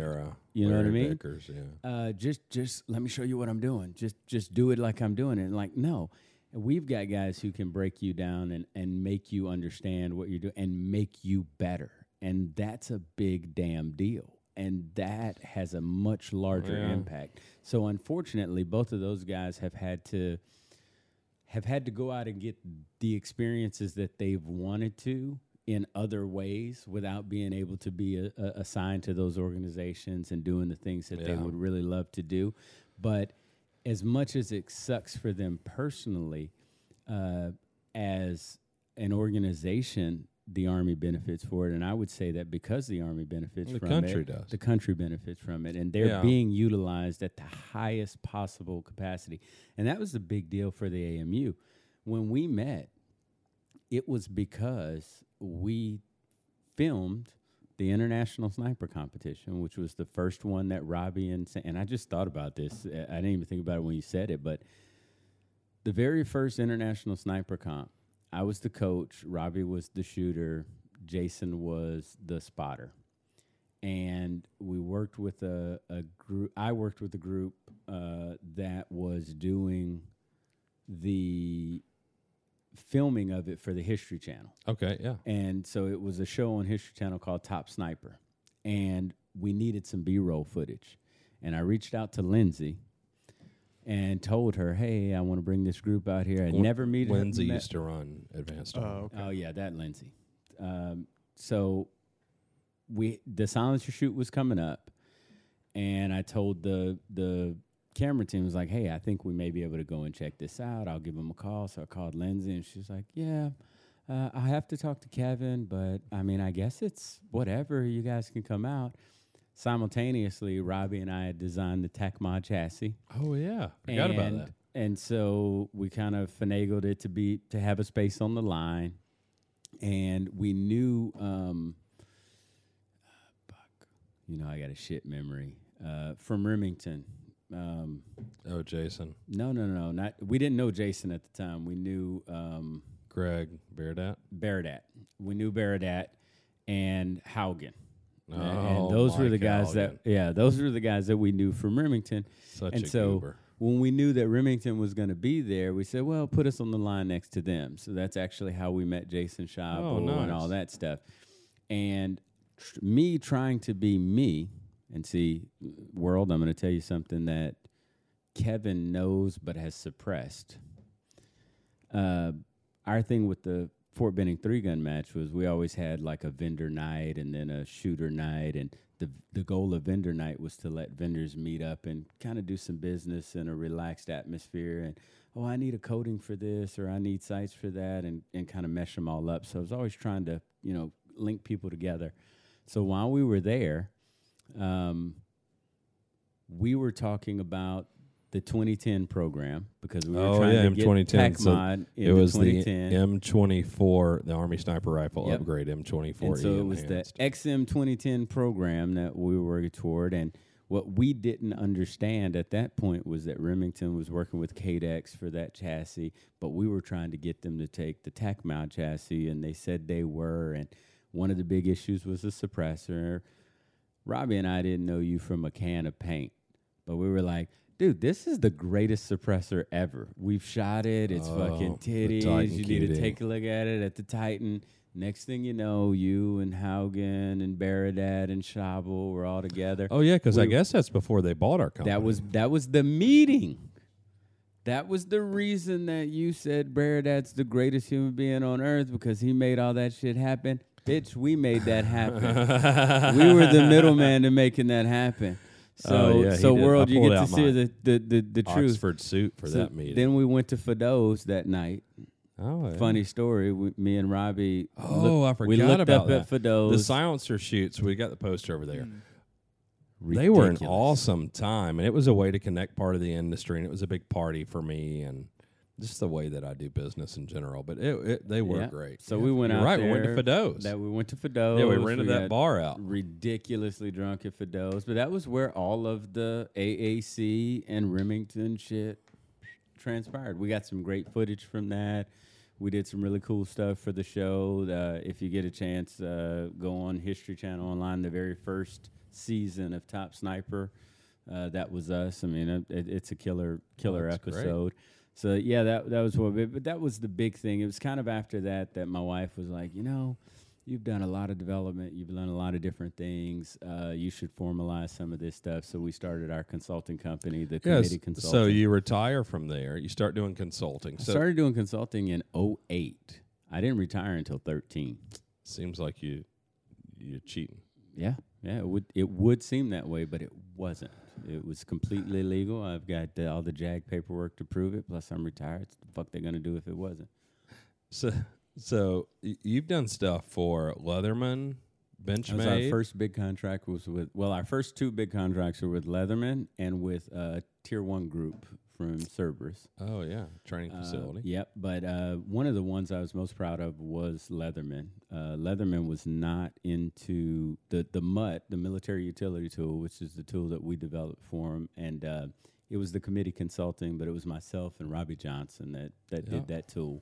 You know what I mean? Vickers, yeah. Just let me show you what I'm doing. Just do it like I'm doing it. And like, no, we've got guys who can break you down and make you understand what you're doing and make you better. And that's a big damn deal. And that has a much larger impact. So unfortunately, both of those guys have had to go out and get the experiences that they've wanted to in other ways without being able to be assigned to those organizations and doing the things that they would really love to do. But as much as it sucks for them personally, as an organization, the Army benefits for it. And I would say that because the Army benefits from it, the country benefits from it, and they're being utilized at the highest possible capacity. And that was the big deal for the AMU. When we met, it was because we filmed the International Sniper Competition, which was the first one that Robbie and I just thought about this. I didn't even think about it when you said it, but the very first International Sniper Comp, I was the coach, Robbie was the shooter, Jason was the spotter. And we worked with a group. I worked with a group that was doing the filming of it for the History Channel. Okay, yeah. And so it was a show on History Channel called Top Sniper. And we needed some B-roll footage. And I reached out to Lindsay and told her, hey, I want to bring this group out here. Lindsay used to run Advanced Armament. Oh, okay. Oh, yeah, that Lindsay. So the silencer shoot was coming up. And I told the camera team, was like, hey, I think we may be able to go and check this out. I'll give them a call. So I called Lindsay, and she's like, I have to talk to Kevin, but I mean, I guess it's whatever. You guys can come out. Simultaneously, Robbie and I had designed the TacMod chassis. Oh, yeah. Forgot about that. And so we kind of finagled it to have a space on the line. And we knew, you know, I got a shit memory from Remington. Jason. No. We didn't know Jason at the time. We knew Greg Baradat. We knew Baradat and Haugen. And those were the guys that we knew from Remington. When we knew that Remington was going to be there, we said, well, put us on the line next to them. So that's actually how we met Jason Schaub and all that stuff. And me trying to be me. And see, world, I'm going to tell you something that Kevin knows but has suppressed. Our thing with the Fort Benning 3-gun match was we always had like a vendor night and then a shooter night. And the goal of vendor night was to let vendors meet up and kind of do some business in a relaxed atmosphere. And, I need a coating for this or I need sights for that and kind of mesh them all up. So I was always trying to, you know, link people together. So while we were there, we were talking about the 2010 program because we were trying to M2010. Get TacMod into 2010. It was the M24, the Army Sniper Rifle upgrade, M24. And so it was the XM 2010 program that we were working toward. And what we didn't understand at that point was that Remington was working with Cadex for that chassis, but we were trying to get them to take the TacMod chassis, and they said they were. And one of the big issues was the suppressor. Robbie and I didn't know you from a can of paint, but we were like, Dude, this is the greatest suppressor ever. We've shot it. It's fucking titties. You need to take a look at it at the Titan. Next thing you know, you and Haugen and Baradad and Shabel were all together. Oh, yeah, because I guess that's before they bought our company. That was the meeting. That was the reason that you said Baradad's the greatest human being on earth because he made all that shit happen. Bitch, we made that happen. We were the middleman to making that happen. So world, you get to see the truth. Oxford suit for that meeting. Then we went to Fido's that night. Oh, yeah. Funny story. Me and Robbie. Oh, I forgot about that. We looked up at Fido's. The silencer shoots. We got the poster over there. They were an awesome time, and it was a way to connect part of the industry, and it was a big party for me, and just the way that I do business in general. But they were great. So we went out there. We went to Fido's. We went to Fido's. Yeah, we rented that bar out. Ridiculously drunk at Fido's, but that was where all of the AAC and Remington shit transpired. We got some great footage from that. We did some really cool stuff for the show. If you get a chance, go on History Channel online. The very first season of Top Sniper, that was us. I mean, it's a killer episode. Great. So yeah, that was what. But that was the big thing. It was kind of after that my wife was like, you know, you've done a lot of development. You've done a lot of different things. You should formalize some of this stuff. So we started our consulting company, the Committee Consulting. So you retire from there. You start doing consulting. I started doing consulting in 2008. I didn't retire until 2013. Seems like you're cheating. Yeah. It would seem that way, but it wasn't. It was completely legal. I've got all the JAG paperwork to prove it. Plus, I'm retired. What the fuck they gonna do if it wasn't? So you've done stuff for Leatherman, Benchmade. Our first big contract was with. Well, our first two big contracts were with Leatherman and with Tier 1 Group from Cerberus. Oh yeah, training facility. Yep. But one of the ones I was most proud of was Leatherman. Leatherman was not into the MUT, the military utility tool, which is the tool that we developed for them, and it was the Committee Consulting. But it was myself and Robbie Johnson that did that tool.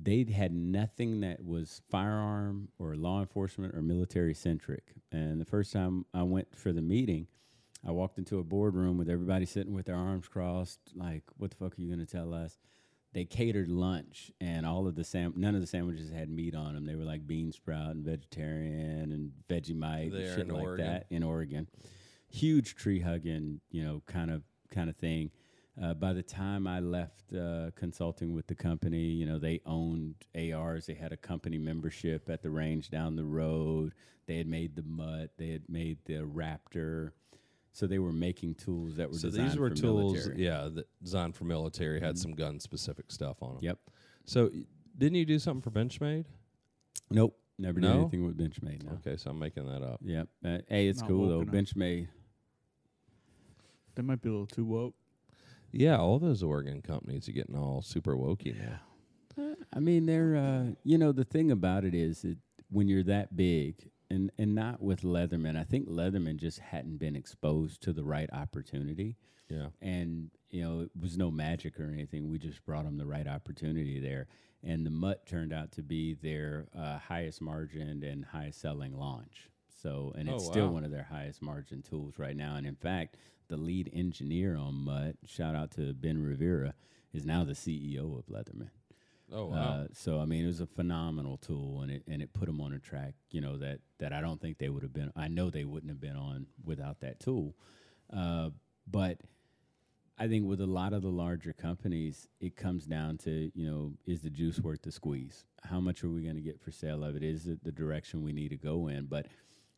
They had nothing that was firearm or law enforcement or military-centric. And the first time I went for the meeting, I walked into a boardroom with everybody sitting with their arms crossed, like, what the fuck are you going to tell us? They catered lunch, and all of the none of the sandwiches had meat on them. They were like bean sprout and vegetarian and Vegemite and shit like that in Oregon. Huge tree-hugging, you know, kind of thing. By the time I left consulting with the company, you know, they owned ARs. They had a company membership at the range down the road. They had made the MUT. They had made the Raptor. So they were making tools that were designed for military. So these were tools, that designed for military, had some gun-specific stuff on them. Yep. So didn't you do something for Benchmade? Nope. Never did anything with Benchmade. No. Okay, so I'm making that up. Yep. Hey, it's cool, though. Benchmade. That might be a little too woke. Yeah, all those Oregon companies are getting all super wokey now. I mean, they're, you know, the thing about it is that when you're that big, and not with Leatherman, I think Leatherman just hadn't been exposed to the right opportunity. Yeah. And, you know, it was no magic or anything. We just brought them the right opportunity there. And the MUT turned out to be their highest margin and highest selling launch. So, and it's still one of their highest margin tools right now. And in fact, the lead engineer on MUT, shout out to Ben Rivera, is now the CEO of Leatherman. Oh, wow. So, I mean, it was a phenomenal tool, and it put them on a track, you know, that I don't think they would have been. I know they wouldn't have been on without that tool. But I think with a lot of the larger companies, it comes down to, you know, is the juice worth the squeeze? How much are we going to get for sale of it? Is it the direction we need to go in? But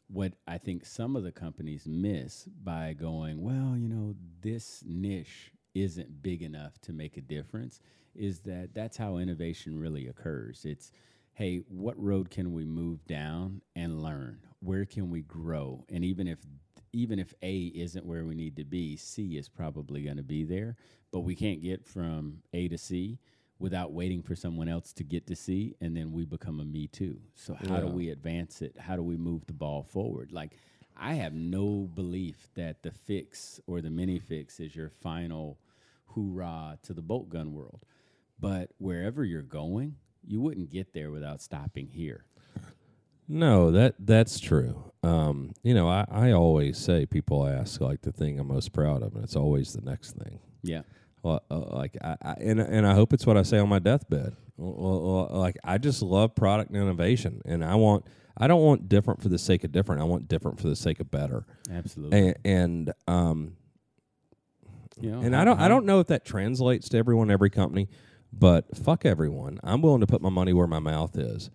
what I think some of the companies miss by going, well, you know, this niche isn't big enough to make a difference, is that that's how innovation really occurs. It's, hey, what road can we move down and learn? Where can we grow? And even if A isn't where we need to be, C is probably going to be there. But we can't get from A to C without waiting for someone else to get to see, and then we become a me too. So how do we advance it? How do we move the ball forward? Like, I have no belief that the fix or the mini fix is your final hoorah to the bolt gun world. But wherever you're going, you wouldn't get there without stopping here. No, that's true. You know, I always say, people ask like the thing I'm most proud of, and it's always the next thing. Yeah. Well, like I hope it's what I say on my deathbed. Like, I just love product and innovation, and I don't want different for the sake of different. I want different for the sake of better. Absolutely. You know, and I don't know if that translates to everyone, every company, but fuck everyone. I'm willing to put my money where my mouth is.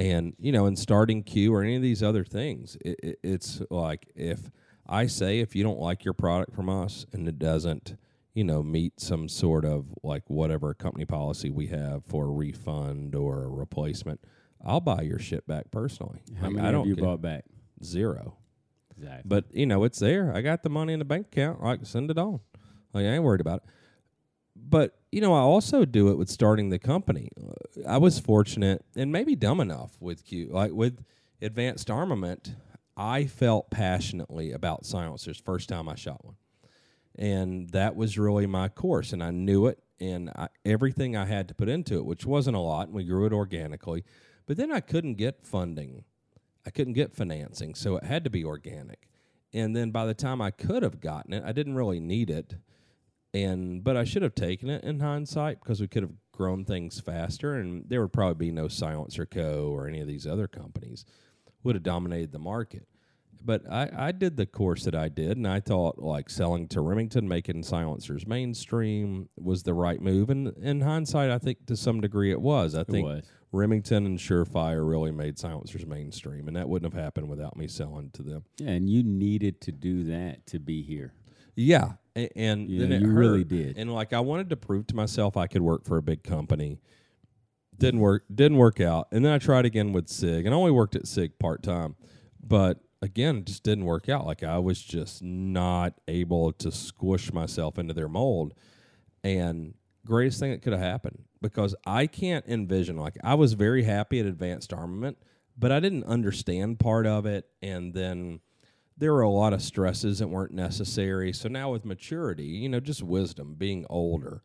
And, you know, in starting Q or any of these other things, it's like, if I say, if you don't like your product from us and it doesn't, you know, meet some sort of like whatever company policy we have for a refund or a replacement, I'll buy your shit back personally. How many have you bought back? Zero. Exactly. But, you know, it's there. I got the money in the bank account. Like, send it on. Like, I ain't worried about it. But, you know, I also do it with starting the company. I was fortunate and maybe dumb enough with Q, like with Advanced Armament, I felt passionately about silencers first time I shot one. And that was really my course, and I knew it, and everything I had to put into it, which wasn't a lot, and we grew it organically. But then I couldn't get funding. I couldn't get financing, so it had to be organic. And then by the time I could have gotten it, I didn't really need it. But I should have taken it in hindsight, because we could have grown things faster, and there would probably be no Silencer Co. or any of these other companies would have dominated the market. But I did the course that I did, and I thought like selling to Remington, making silencers mainstream was the right move. And in hindsight, I think to some degree it was. I think Remington and Surefire really made silencers mainstream, and that wouldn't have happened without me selling to them. Yeah, and you needed to do that to be here. Yeah. And yeah, then you really did. And like, I wanted to prove to myself I could work for a big company. Didn't work out. And then I tried again with Sig, and I only worked at Sig part-time. But again, it just didn't work out. Like, I was just not able to squish myself into their mold. And greatest thing that could have happened, because I can't envision, like, I was very happy at Advanced Armament, but I didn't understand part of it. And then there were a lot of stresses that weren't necessary. So now with maturity, you know, just wisdom, being older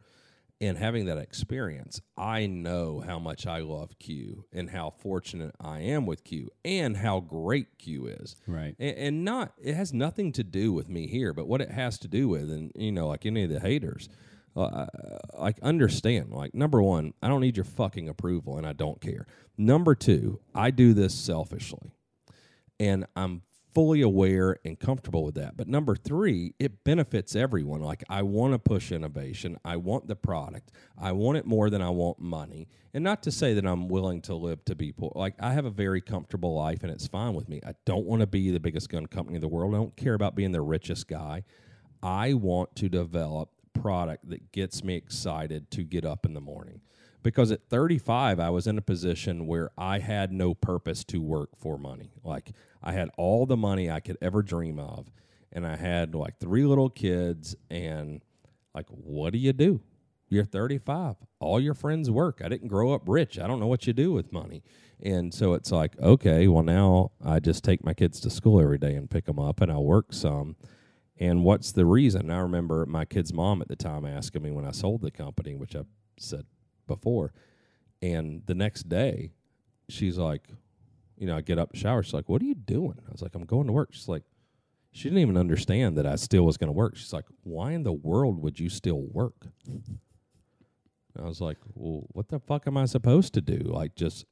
and having that experience, I know how much I love Q and how fortunate I am with Q and how great Q is. Right. And not, it has nothing to do with me here, but what it has to do with, and, you know, like any of the haters, like, understand, like, number one, I don't need your fucking approval, and I don't care. Number two, I do this selfishly, and I'm fully aware and comfortable with that. But number three, it benefits everyone. Like, I want to push innovation. I want the product. I want it more than I want money. And not to say that I'm willing to live to be poor. Like, I have a very comfortable life, and it's fine with me. I don't want to be the biggest gun company in the world. I don't care about being the richest guy. I want to develop product that gets me excited to get up in the morning. Because at 35, I was in a position where I had no purpose to work for money. Like, I had all the money I could ever dream of, and I had, like, 3 little kids, and, like, what do? You're 35. All your friends work. I didn't grow up rich. I don't know what you do with money. And so it's like, okay, well, now I just take my kids to school every day and pick them up, and I work some. And what's the reason? I remember my kid's mom at the time asking me when I sold the company, which I said before, and the next day she's like, you know, I get up, shower, she's like, what are you doing? I was like, I'm going to work. She's like, she didn't even understand that I still was going to work. She's like, why in the world would you still work? And I was like, well, what the fuck am I supposed to do? Like, just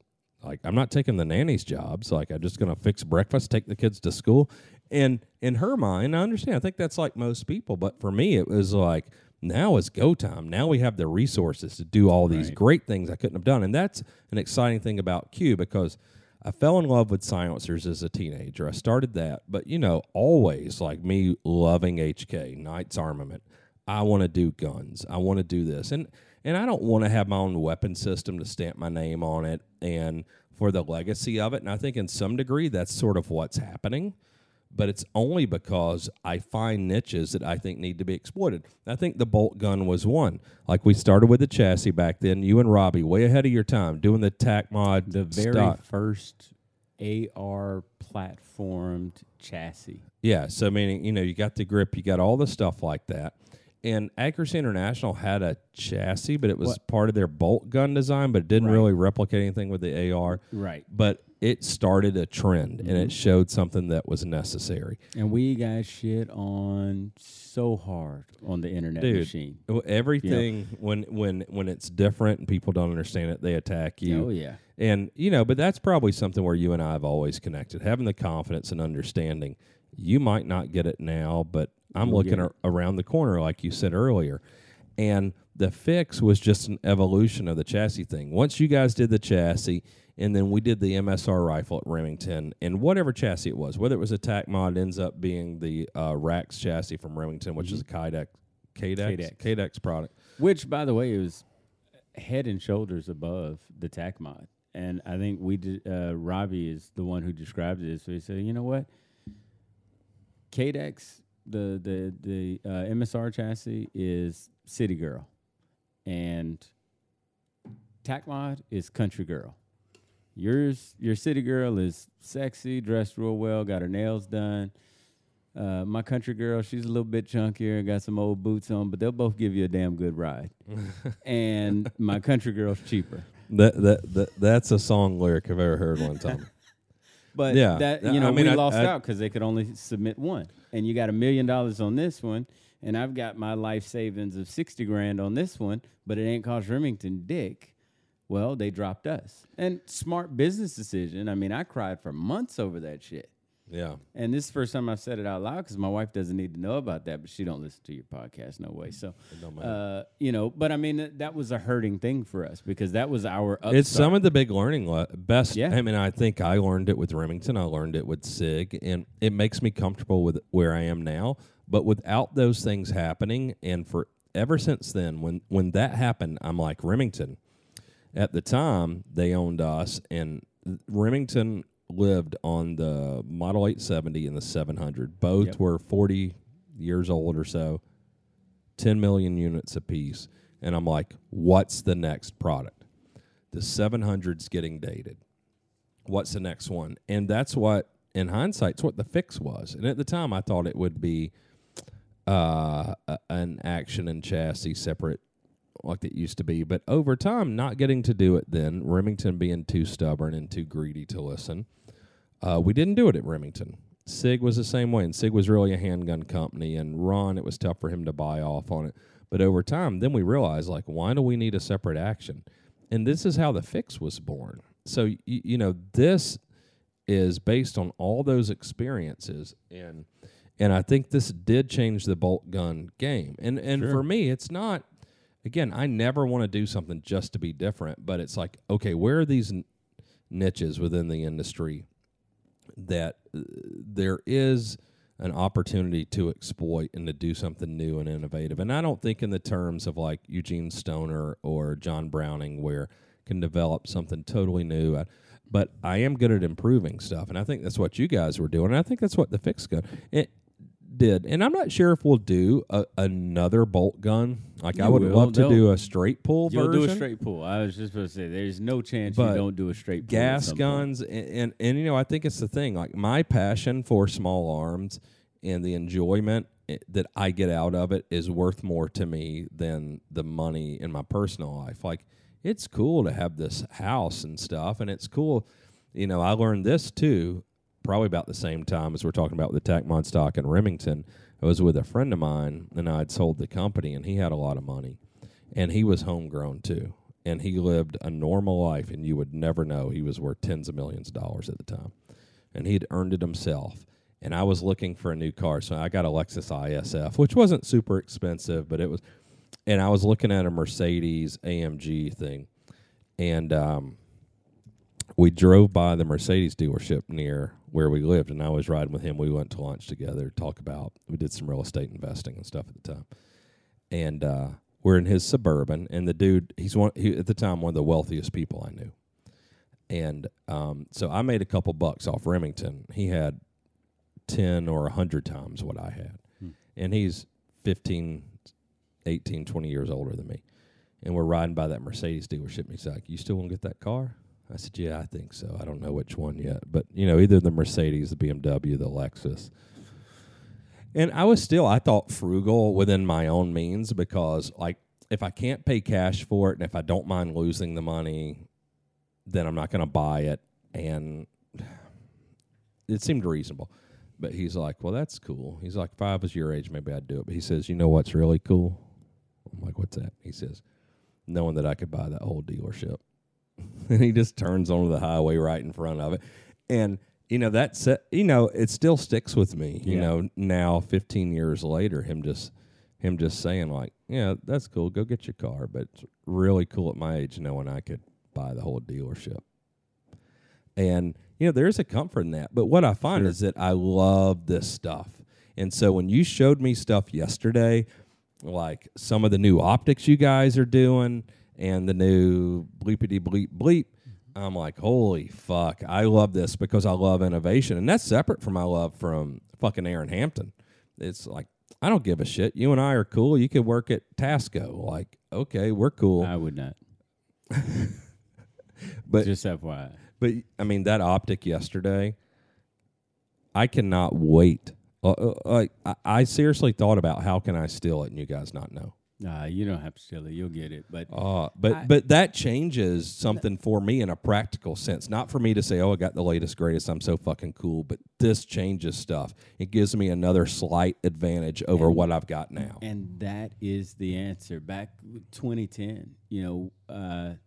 like, I'm not taking the nanny's jobs. Like, I'm just going to fix breakfast, take the kids to school. And in her mind, I understand, I think that's like most people, but for me it was like, now is go time. Now we have the resources to do all these great things I couldn't have done. And that's an exciting thing about Q, because I fell in love with silencers as a teenager. I started that. But, you know, always, like, me loving HK, Knight's Armament. I want to do guns. I want to do this. And I don't want to have my own weapon system to stamp my name on it and for the legacy of it. And I think in some degree that's sort of what's happening. But it's only because I find niches that I think need to be exploited. I think the bolt gun was one. Like, we started with the chassis back then. You and Robbie, way ahead of your time, doing the TacMod, the very first AR platformed chassis. Yeah, so meaning, you know, you got the grip, you got all the stuff like that. And Accuracy International had a chassis, but it was part of their bolt gun design, but it didn't really replicate anything with the AR. Right. But it started a trend, mm-hmm. and it showed something that was necessary. And we got shit on so hard on the internet machine. Everything, you know? when it's different and people don't understand it, they attack you. Oh, yeah. And, you know, but that's probably something where you and I have always connected, having the confidence and understanding. You might not get it now, but I'm looking around the corner, like you said earlier. And the fix was just an evolution of the chassis thing. Once you guys did the chassis, and then we did the MSR rifle at Remington, and whatever chassis it was, whether it was a TacMod, ends up being the Rax chassis from Remington, which mm-hmm. is a Cadex product. Which, by the way, is head and shoulders above the TacMod. And I think Robbie is the one who described it. So he said, you know what? Cadex, the MSR chassis is City Girl. And TacMod is Country Girl. Your City Girl is sexy, dressed real well, got her nails done. My Country Girl, she's a little bit chunkier, got some old boots on, but they'll both give you a damn good ride. And my Country Girl's cheaper. That's a song lyric I've ever heard one time. But yeah, that, you know, I mean, we lost out because they could only submit one. And you got $1 million on this one, and I've got my life savings of $60,000 on this one, but it ain't cost Remington dick. Well, they dropped us. And smart business decision. I mean, I cried for months over that shit. Yeah. And this is the first time I've said it out loud because my wife doesn't need to know about that, but she don't listen to your podcast, no way. So, you know, but I mean, that was a hurting thing for us because that was our upside. It's some of the big learning best. Yeah. I mean, I think I learned it with Remington. I learned it with Sig, and it makes me comfortable with where I am now. But without those things happening, and for ever since then, when that happened, I'm like, Remington. At the time, they owned us, and Remington lived on the Model 870 and the 700. Both were 40 years old or so, 10 million units apiece. And I'm like, what's the next product? The 700's getting dated. What's the next one? And that's what, in hindsight, it's what the fix was. And at the time, I thought it would be an action and chassis separate like it used to be. But over time, not getting to do it then, Remington being too stubborn and too greedy to listen, we didn't do it at Remington. Sig was the same way, and Sig was really a handgun company, and Ron, it was tough for him to buy off on it. But over time, then we realized, like, why do we need a separate action? And this is how the fix was born. So, you know, this is based on all those experiences, and I think this did change the bolt gun game. And for me, it's not... Again, I never want to do something just to be different, but it's like, okay, where are these niches within the industry that there is an opportunity to exploit and to do something new and innovative? And I don't think in the terms of like Eugene Stoner or John Browning where can develop something totally new, but I am good at improving stuff, and I think that's what you guys were doing, and I think that's what the fix gun... did. And I'm not sure if we'll do another bolt gun. Like, I would love to do a straight pull version. You'll do a straight pull. I was just going to say, there's no chance you don't do a straight pull. Gas guns, and you know, I think it's the thing. Like, my passion for small arms and the enjoyment that I get out of it is worth more to me than the money in my personal life. Like, it's cool to have this house and stuff, and it's cool. You know, I learned this, too, probably about the same time as we're talking about the TacMod stock in Remington. I was with a friend of mine, and I had sold the company, and he had a lot of money. And he was homegrown, too. And he lived a normal life, and you would never know. He was worth tens of millions of dollars at the time. And he'd earned it himself. And I was looking for a new car, so I got a Lexus ISF, which wasn't super expensive, but it was... And I was looking at a Mercedes AMG thing. And we drove by the Mercedes dealership near... where we lived, and I was riding with him. We went to lunch together, we did some real estate investing and stuff at the time. And we're in his Suburban, and the dude, he at the time, one of the wealthiest people I knew. And so I made a couple bucks off Remington. He had 10 or 100 times what I had. And he's 15, 18, 20 years older than me. And we're riding by that Mercedes dealership, and he's like, "You still want to get that car?" I said, "Yeah, I think so. I don't know which one yet. But, you know, either the Mercedes, the BMW, the Lexus." And I was still, I thought, frugal within my own means because, like, if I can't pay cash for it and if I don't mind losing the money, then I'm not going to buy it. And it seemed reasonable. But he's like, well, that's cool. He's like, if I was your age, maybe I'd do it. But he says, you know what's really cool? I'm like, what's that? He says, knowing that I could buy that whole dealership. And he just turns onto the highway right in front of it. And, you know, that's, you know, it still sticks with me, you know, now 15 years later, him just saying like, yeah, that's cool. Go get your car. But it's really cool at my age knowing I could buy the whole dealership. And, you know, there is a comfort in that. But what I find is that I love this stuff. And so when you showed me stuff yesterday, like some of the new optics you guys are doing and the new bleepity bleep bleep, I'm like, holy fuck, I love this because I love innovation. And that's separate from my love from fucking Aaron Hampton. It's like, I don't give a shit. You and I are cool. You could work at Tasco. Like, okay, we're cool. I would not. But just FYI. But, I mean, that optic yesterday, I cannot wait. I seriously thought about how can I steal it and you guys not know. Nah, you don't have to steal it. You'll get it. But that changes something for me in a practical sense. Not for me to say, oh, I got the latest, greatest. I'm so fucking cool. But this changes stuff. It gives me another slight advantage over what I've got now. And that is the answer. Back 2010, you know,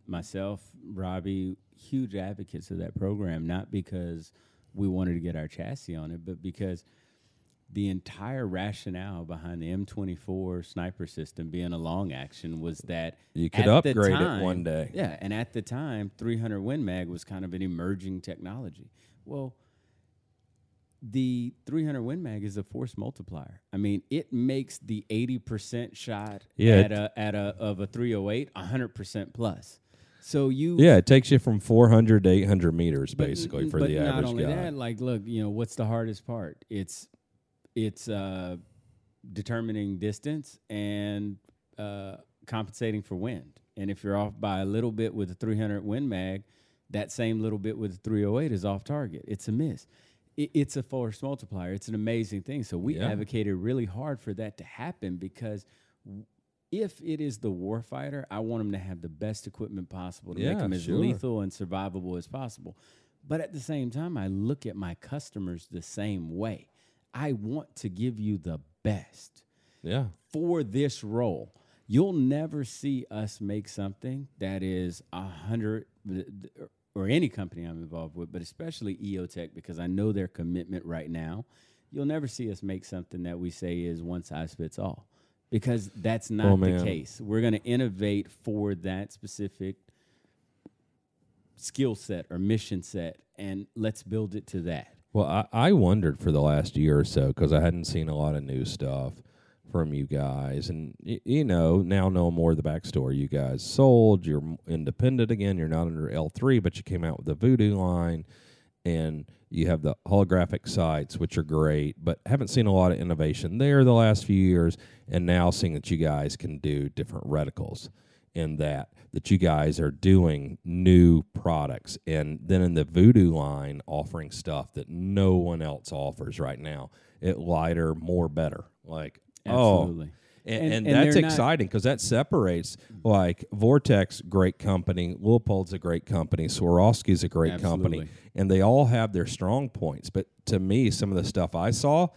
myself, Robbie, huge advocates of that program, not because we wanted to get our chassis on it, but because the entire rationale behind the M24 sniper system being a long action was that you could upgrade it one day. Yeah, and at the time, 300 Win Mag was kind of an emerging technology. Well, the 300 Win Mag is a force multiplier. I mean, it makes the 80% shot of a 308 100% plus. So it takes you from 400 to 800 meters basically for the average guy. But not only that, like, look, you know, what's the hardest part? It's determining distance and compensating for wind. And if you're off by a little bit with a 300 Win Mag, that same little bit with a 308 is off target. It's a miss. It's a force multiplier. It's an amazing thing. So we advocated really hard for that to happen because. If it is the warfighter, I want them to have the best equipment possible to make them as lethal and survivable as possible. But at the same time, I look at my customers the same way. I want to give you the best for this role. You'll never see us make something that is 100, or any company I'm involved with, but especially EOTech, because I know their commitment right now. You'll never see us make something that we say is one size fits all. Because that's not the case. We're going to innovate for that specific skill set or mission set, and let's build it to that. Well, I wondered for the last year or so, because I hadn't seen a lot of new stuff from you guys. And, you know, now know more of the backstory. You guys sold. You're independent again. You're not under L3, but you came out with the Voodoo line. And you have the holographic sights, which are great, but haven't seen a lot of innovation there the last few years. And now seeing that you guys can do different reticles and that you guys are doing new products. And then in the Voodoo line, offering stuff that no one else offers right now. It lighter, more, better. Like, absolutely. And that's exciting because that separates, like, Vortex, great company, Leopold's a great company, Swarovski's a great company, and they all have their strong points. But to me, some of the stuff I saw,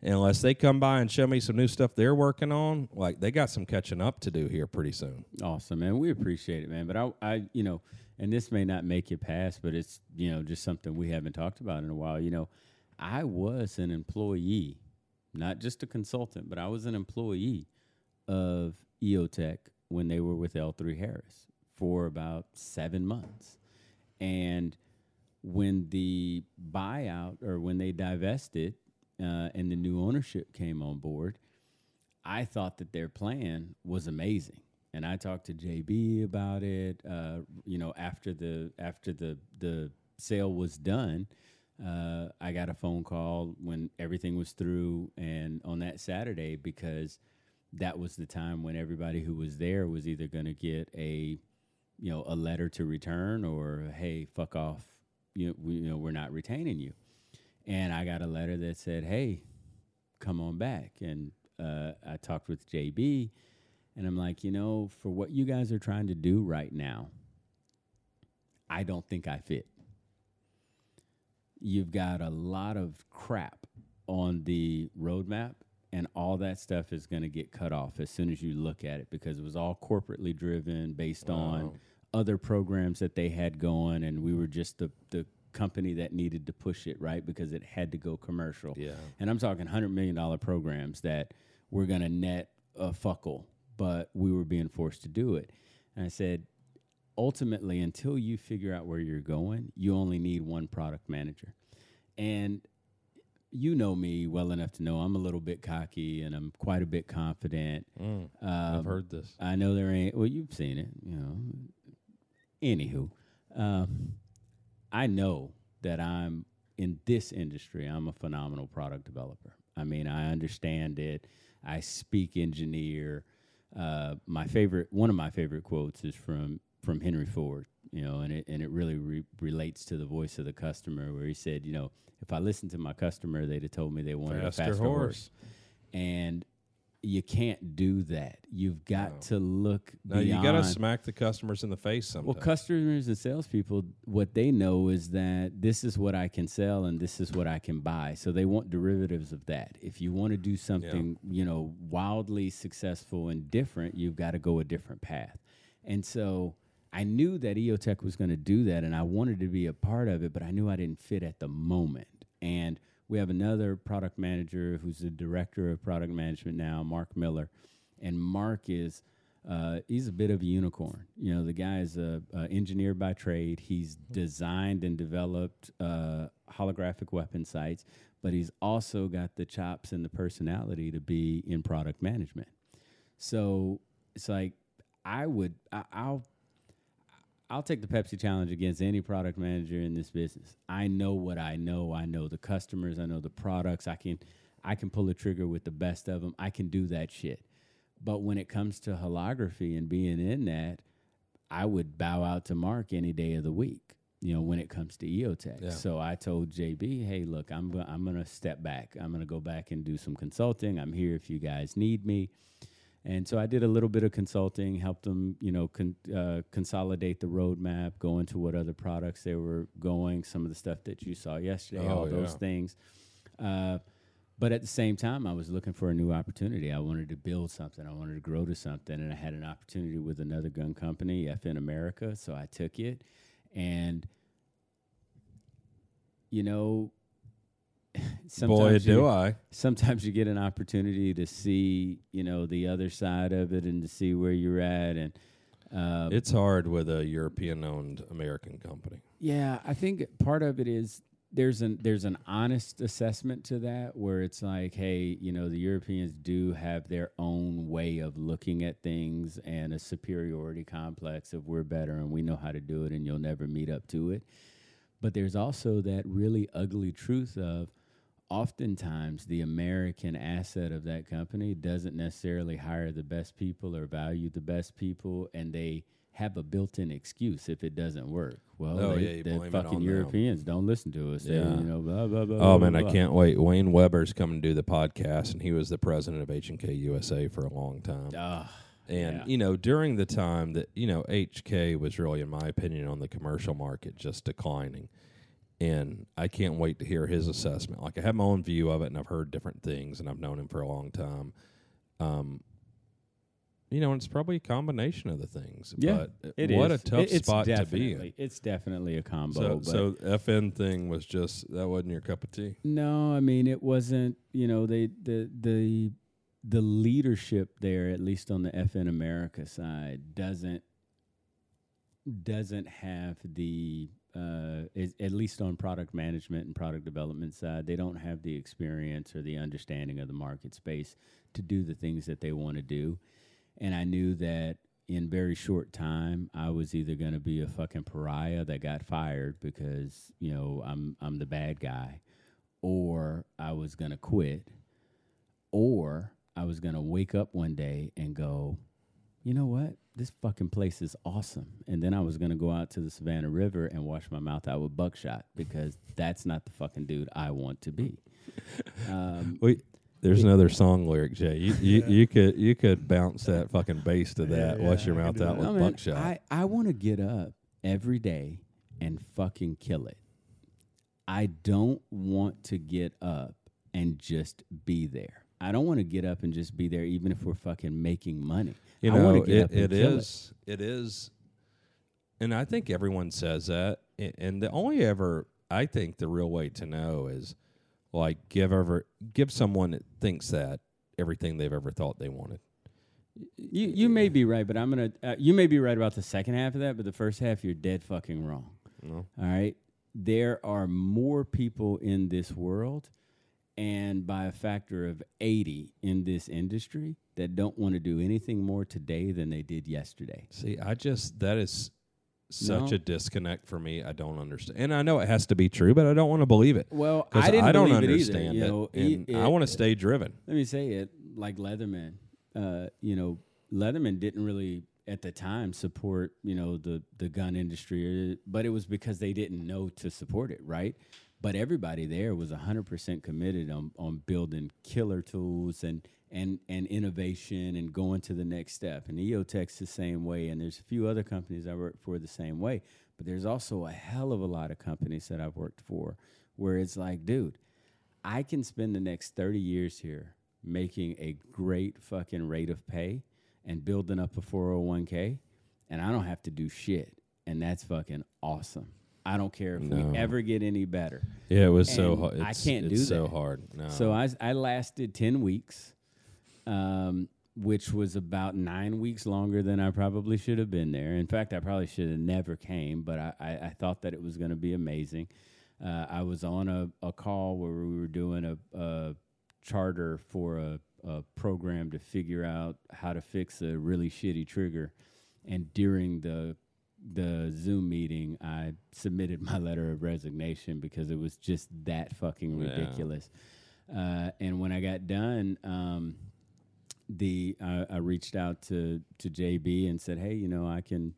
unless they come by and show me some new stuff they're working on, like, they got some catching up to do here pretty soon. Awesome, man. We appreciate it, man. But I you know, and this may not make you pass, but it's, you know, just something we haven't talked about in a while. You know, I was an employee, not just a consultant, but I was an employee of EOTech when they were with L3 Harris for about 7 months. And when the buyout, or when they divested and the new ownership came on board, I thought that their plan was amazing. And I talked to JB about it, you know, after the sale was done. I got a phone call when everything was through, and on that Saturday, because that was the time when everybody who was there was either going to get a letter to return or, hey, fuck off, we're not retaining you. And I got a letter that said, hey, come on back. And I talked with JB, and I'm like, you know, for what you guys are trying to do right now, I don't think I fit. you've got a lot of crap on the roadmap, and all that stuff is going to get cut off as soon as you look at it, because it was all corporately driven based on other programs that they had going, and we were just the company that needed to push it, right, because it had to go commercial. Yeah. And I'm talking $100 million programs that were going to net a fuckle, but we were being forced to do it. And I said, ultimately, until you figure out where you're going, you only need one product manager. And you know me well enough to know I'm a little bit cocky and I'm quite a bit confident. I've heard this. I know there ain't. Well, you've seen it, you know. Anywho, I know that I'm in this industry. I'm a phenomenal product developer. I mean, I understand it. I speak engineer. One of my favorite quotes is from Henry Ford, you know, and it really relates to the voice of the customer, where he said, you know, if I listened to my customer, they'd have told me they wanted a faster horse. And you can't do that. You've got to look beyond. You got to smack the customers in the face sometimes. Well, customers and salespeople, what they know is that this is what I can sell and this is what I can buy. So they want derivatives of that. If you want to do something, you know, wildly successful and different, you've got to go a different path. And so I knew that EOTech was going to do that, and I wanted to be a part of it, but I knew I didn't fit at the moment. And we have another product manager who's the director of product management now, Mark Miller. And Mark is he's a bit of a unicorn. You know, the guy is an engineer by trade. He's designed and developed holographic weapon sights, but he's also got the chops and the personality to be in product management. So it's like I'll take the Pepsi challenge against any product manager in this business. I know what I know. I know the customers. I know the products. I can pull a trigger with the best of them. I can do that shit. But when it comes to holography and being in that, I would bow out to Mark any day of the week, you know, when it comes to EOTech. Yeah. So I told JB, hey, look, I'm going to step back. I'm going to go back and do some consulting. I'm here if you guys need me. And so I did a little bit of consulting, helped them, you know, consolidate the roadmap, go into what other products they were going, some of the stuff that you saw yesterday, those things. But at the same time, I was looking for a new opportunity. I wanted to build something. I wanted to grow to something. And I had an opportunity with another gun company, FN America, so I took it. And, you know, sometimes you get an opportunity to see, you know, the other side of it and to see where you're at, and it's hard with a European-owned American company. Yeah, I think part of it is there's an honest assessment to that, where it's like, hey, you know, the Europeans do have their own way of looking at things and a superiority complex of we're better and we know how to do it and you'll never meet up to it. But there's also that really ugly truth of, oftentimes, the American asset of that company doesn't necessarily hire the best people or value the best people, and they have a built-in excuse if it doesn't work. Well, the fucking Europeans don't listen to us. Yeah. They, you know, blah, blah, blah. Oh, blah, man, blah, blah. I can't wait. Wayne Weber's coming to do the podcast, and he was the president of H&K USA for a long time. You know, during the time that, you know, H&K was really, in my opinion, on the commercial market just declining. And I can't wait to hear his assessment. Like, I have my own view of it, and I've heard different things, and I've known him for a long time. You know, and it's probably a combination of the things. Yeah, but what a tough spot to be in. It's definitely a combo. So the FN thing was just, that wasn't your cup of tea? No, I mean, it wasn't, you know, the leadership there, at least on the FN America side, doesn't have the... at least on product management and product development side, they don't have the experience or the understanding of the market space to do the things that they want to do. And I knew that in very short time, I was either going to be a fucking pariah that got fired because, you know, I'm the bad guy, or I was going to quit, or I was going to wake up one day and go, you know what? This fucking place is awesome. And then I was going to go out to the Savannah River and wash my mouth out with buckshot, because that's not the fucking dude I want to be. There's another song lyric, Jay. You could bounce that fucking bass to that, wash your mouth out with buckshot. I want to get up every day and fucking kill it. I don't want to get up and just be there. I don't want to get up and just be there, even if we're fucking making money. You know, I want to get up and kill it. It is. And I think everyone says that. And the only ever, I think the real way to know is, like, give someone that thinks that everything they've ever thought they wanted. You may be right, but I'm going to, you may be right about the second half of that, but the first half, you're dead fucking wrong. No. All right. There are more people in this world, and by a factor of 80 in this industry, that don't want to do anything more today than they did yesterday. See, that is such a disconnect for me. I don't understand. And I know it has to be true, but I don't want to believe it. Well, I don't understand it either. You know, I want to stay driven. Let me say it like Leatherman. You know, Leatherman didn't really at the time support, you know, the gun industry, but it was because they didn't know to support it, right? But everybody there was 100% committed on building killer tools and innovation and going to the next step. And EOTech's the same way, and there's a few other companies I work for the same way. But there's also a hell of a lot of companies that I've worked for where it's like, dude, I can spend the next 30 years here making a great fucking rate of pay and building up a 401k, and I don't have to do shit. And that's fucking awesome. I don't care if we ever get any better. Yeah, it was so hard. I can't do that. It's so hard. No. So I lasted 10 weeks, which was about 9 weeks longer than I probably should have been there. In fact, I probably should have never came, but I thought that it was going to be amazing. I was on a call where we were doing a charter for a program to figure out how to fix a really shitty trigger. And during the Zoom meeting, I submitted my letter of resignation because it was just that fucking ridiculous. And when I got done, I reached out to JB and said, hey, you know, I can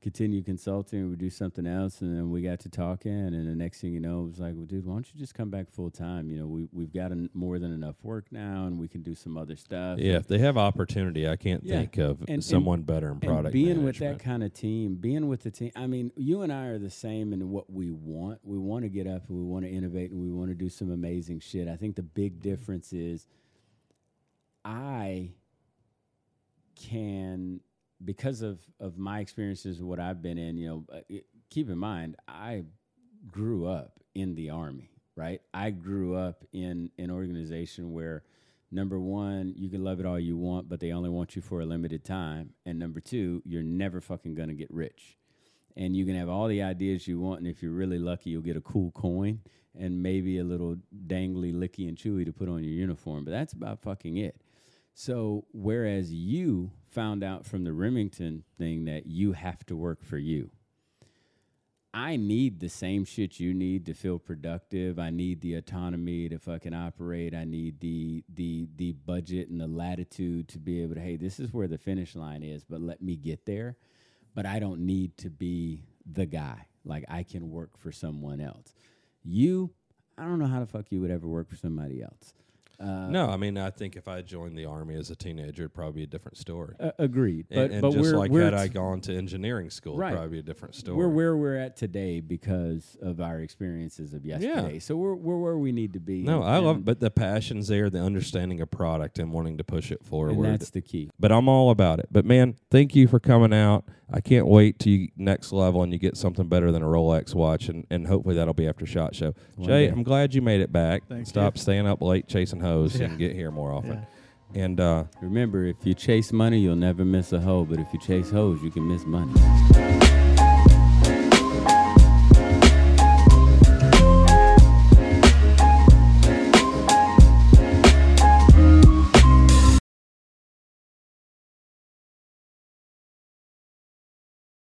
continue consulting. We do something else. And then we got to talking. And the next thing you know, it was like, well, dude, why don't you just come back full time? You know, we've got more than enough work now, and we can do some other stuff. Yeah, if they have opportunity, I can't think of someone better in product and being management. With that kind of team, being with the team. I mean, you and I are the same in what we want. We want to get up, and we want to innovate, and we want to do some amazing shit. I think the big difference is I can... Because of my experiences, what I've been in, you know, keep in mind, I grew up in the Army, right? I grew up in an organization where, number one, you can love it all you want, but they only want you for a limited time. And number two, you're never fucking going to get rich. And you can have all the ideas you want, and if you're really lucky, you'll get a cool coin and maybe a little dangly, licky, and chewy to put on your uniform. But that's about fucking it. So whereas you found out from the Remington thing that you have to work for you, I need the same shit you need to feel productive. I need the autonomy to fucking operate. I need the budget and the latitude to be able to, hey, this is where the finish line is, but let me get there. But I don't need to be the guy. Like, I can work for someone else. You, I don't know how the fuck you would ever work for somebody else. No, I mean, I think if I joined the Army as a teenager, it'd probably be a different story. Agreed. But just had I gone to engineering school, it'd probably be a different story. We're where we're at today because of our experiences of yesterday. Yeah. So we're where we need to be. No, I love it, but the passion's there, the understanding of product and wanting to push it forward. And that's the key. But I'm all about it. But, man, thank you for coming out. I can't wait till you next level and you get something better than a Rolex watch, and hopefully that'll be after SHOT Show. Jay, I'm glad you made it back. Stop staying up late chasing hoes and get here more often. Yeah. And remember, if you chase money, you'll never miss a hoe. But if you chase hoes, you can miss money.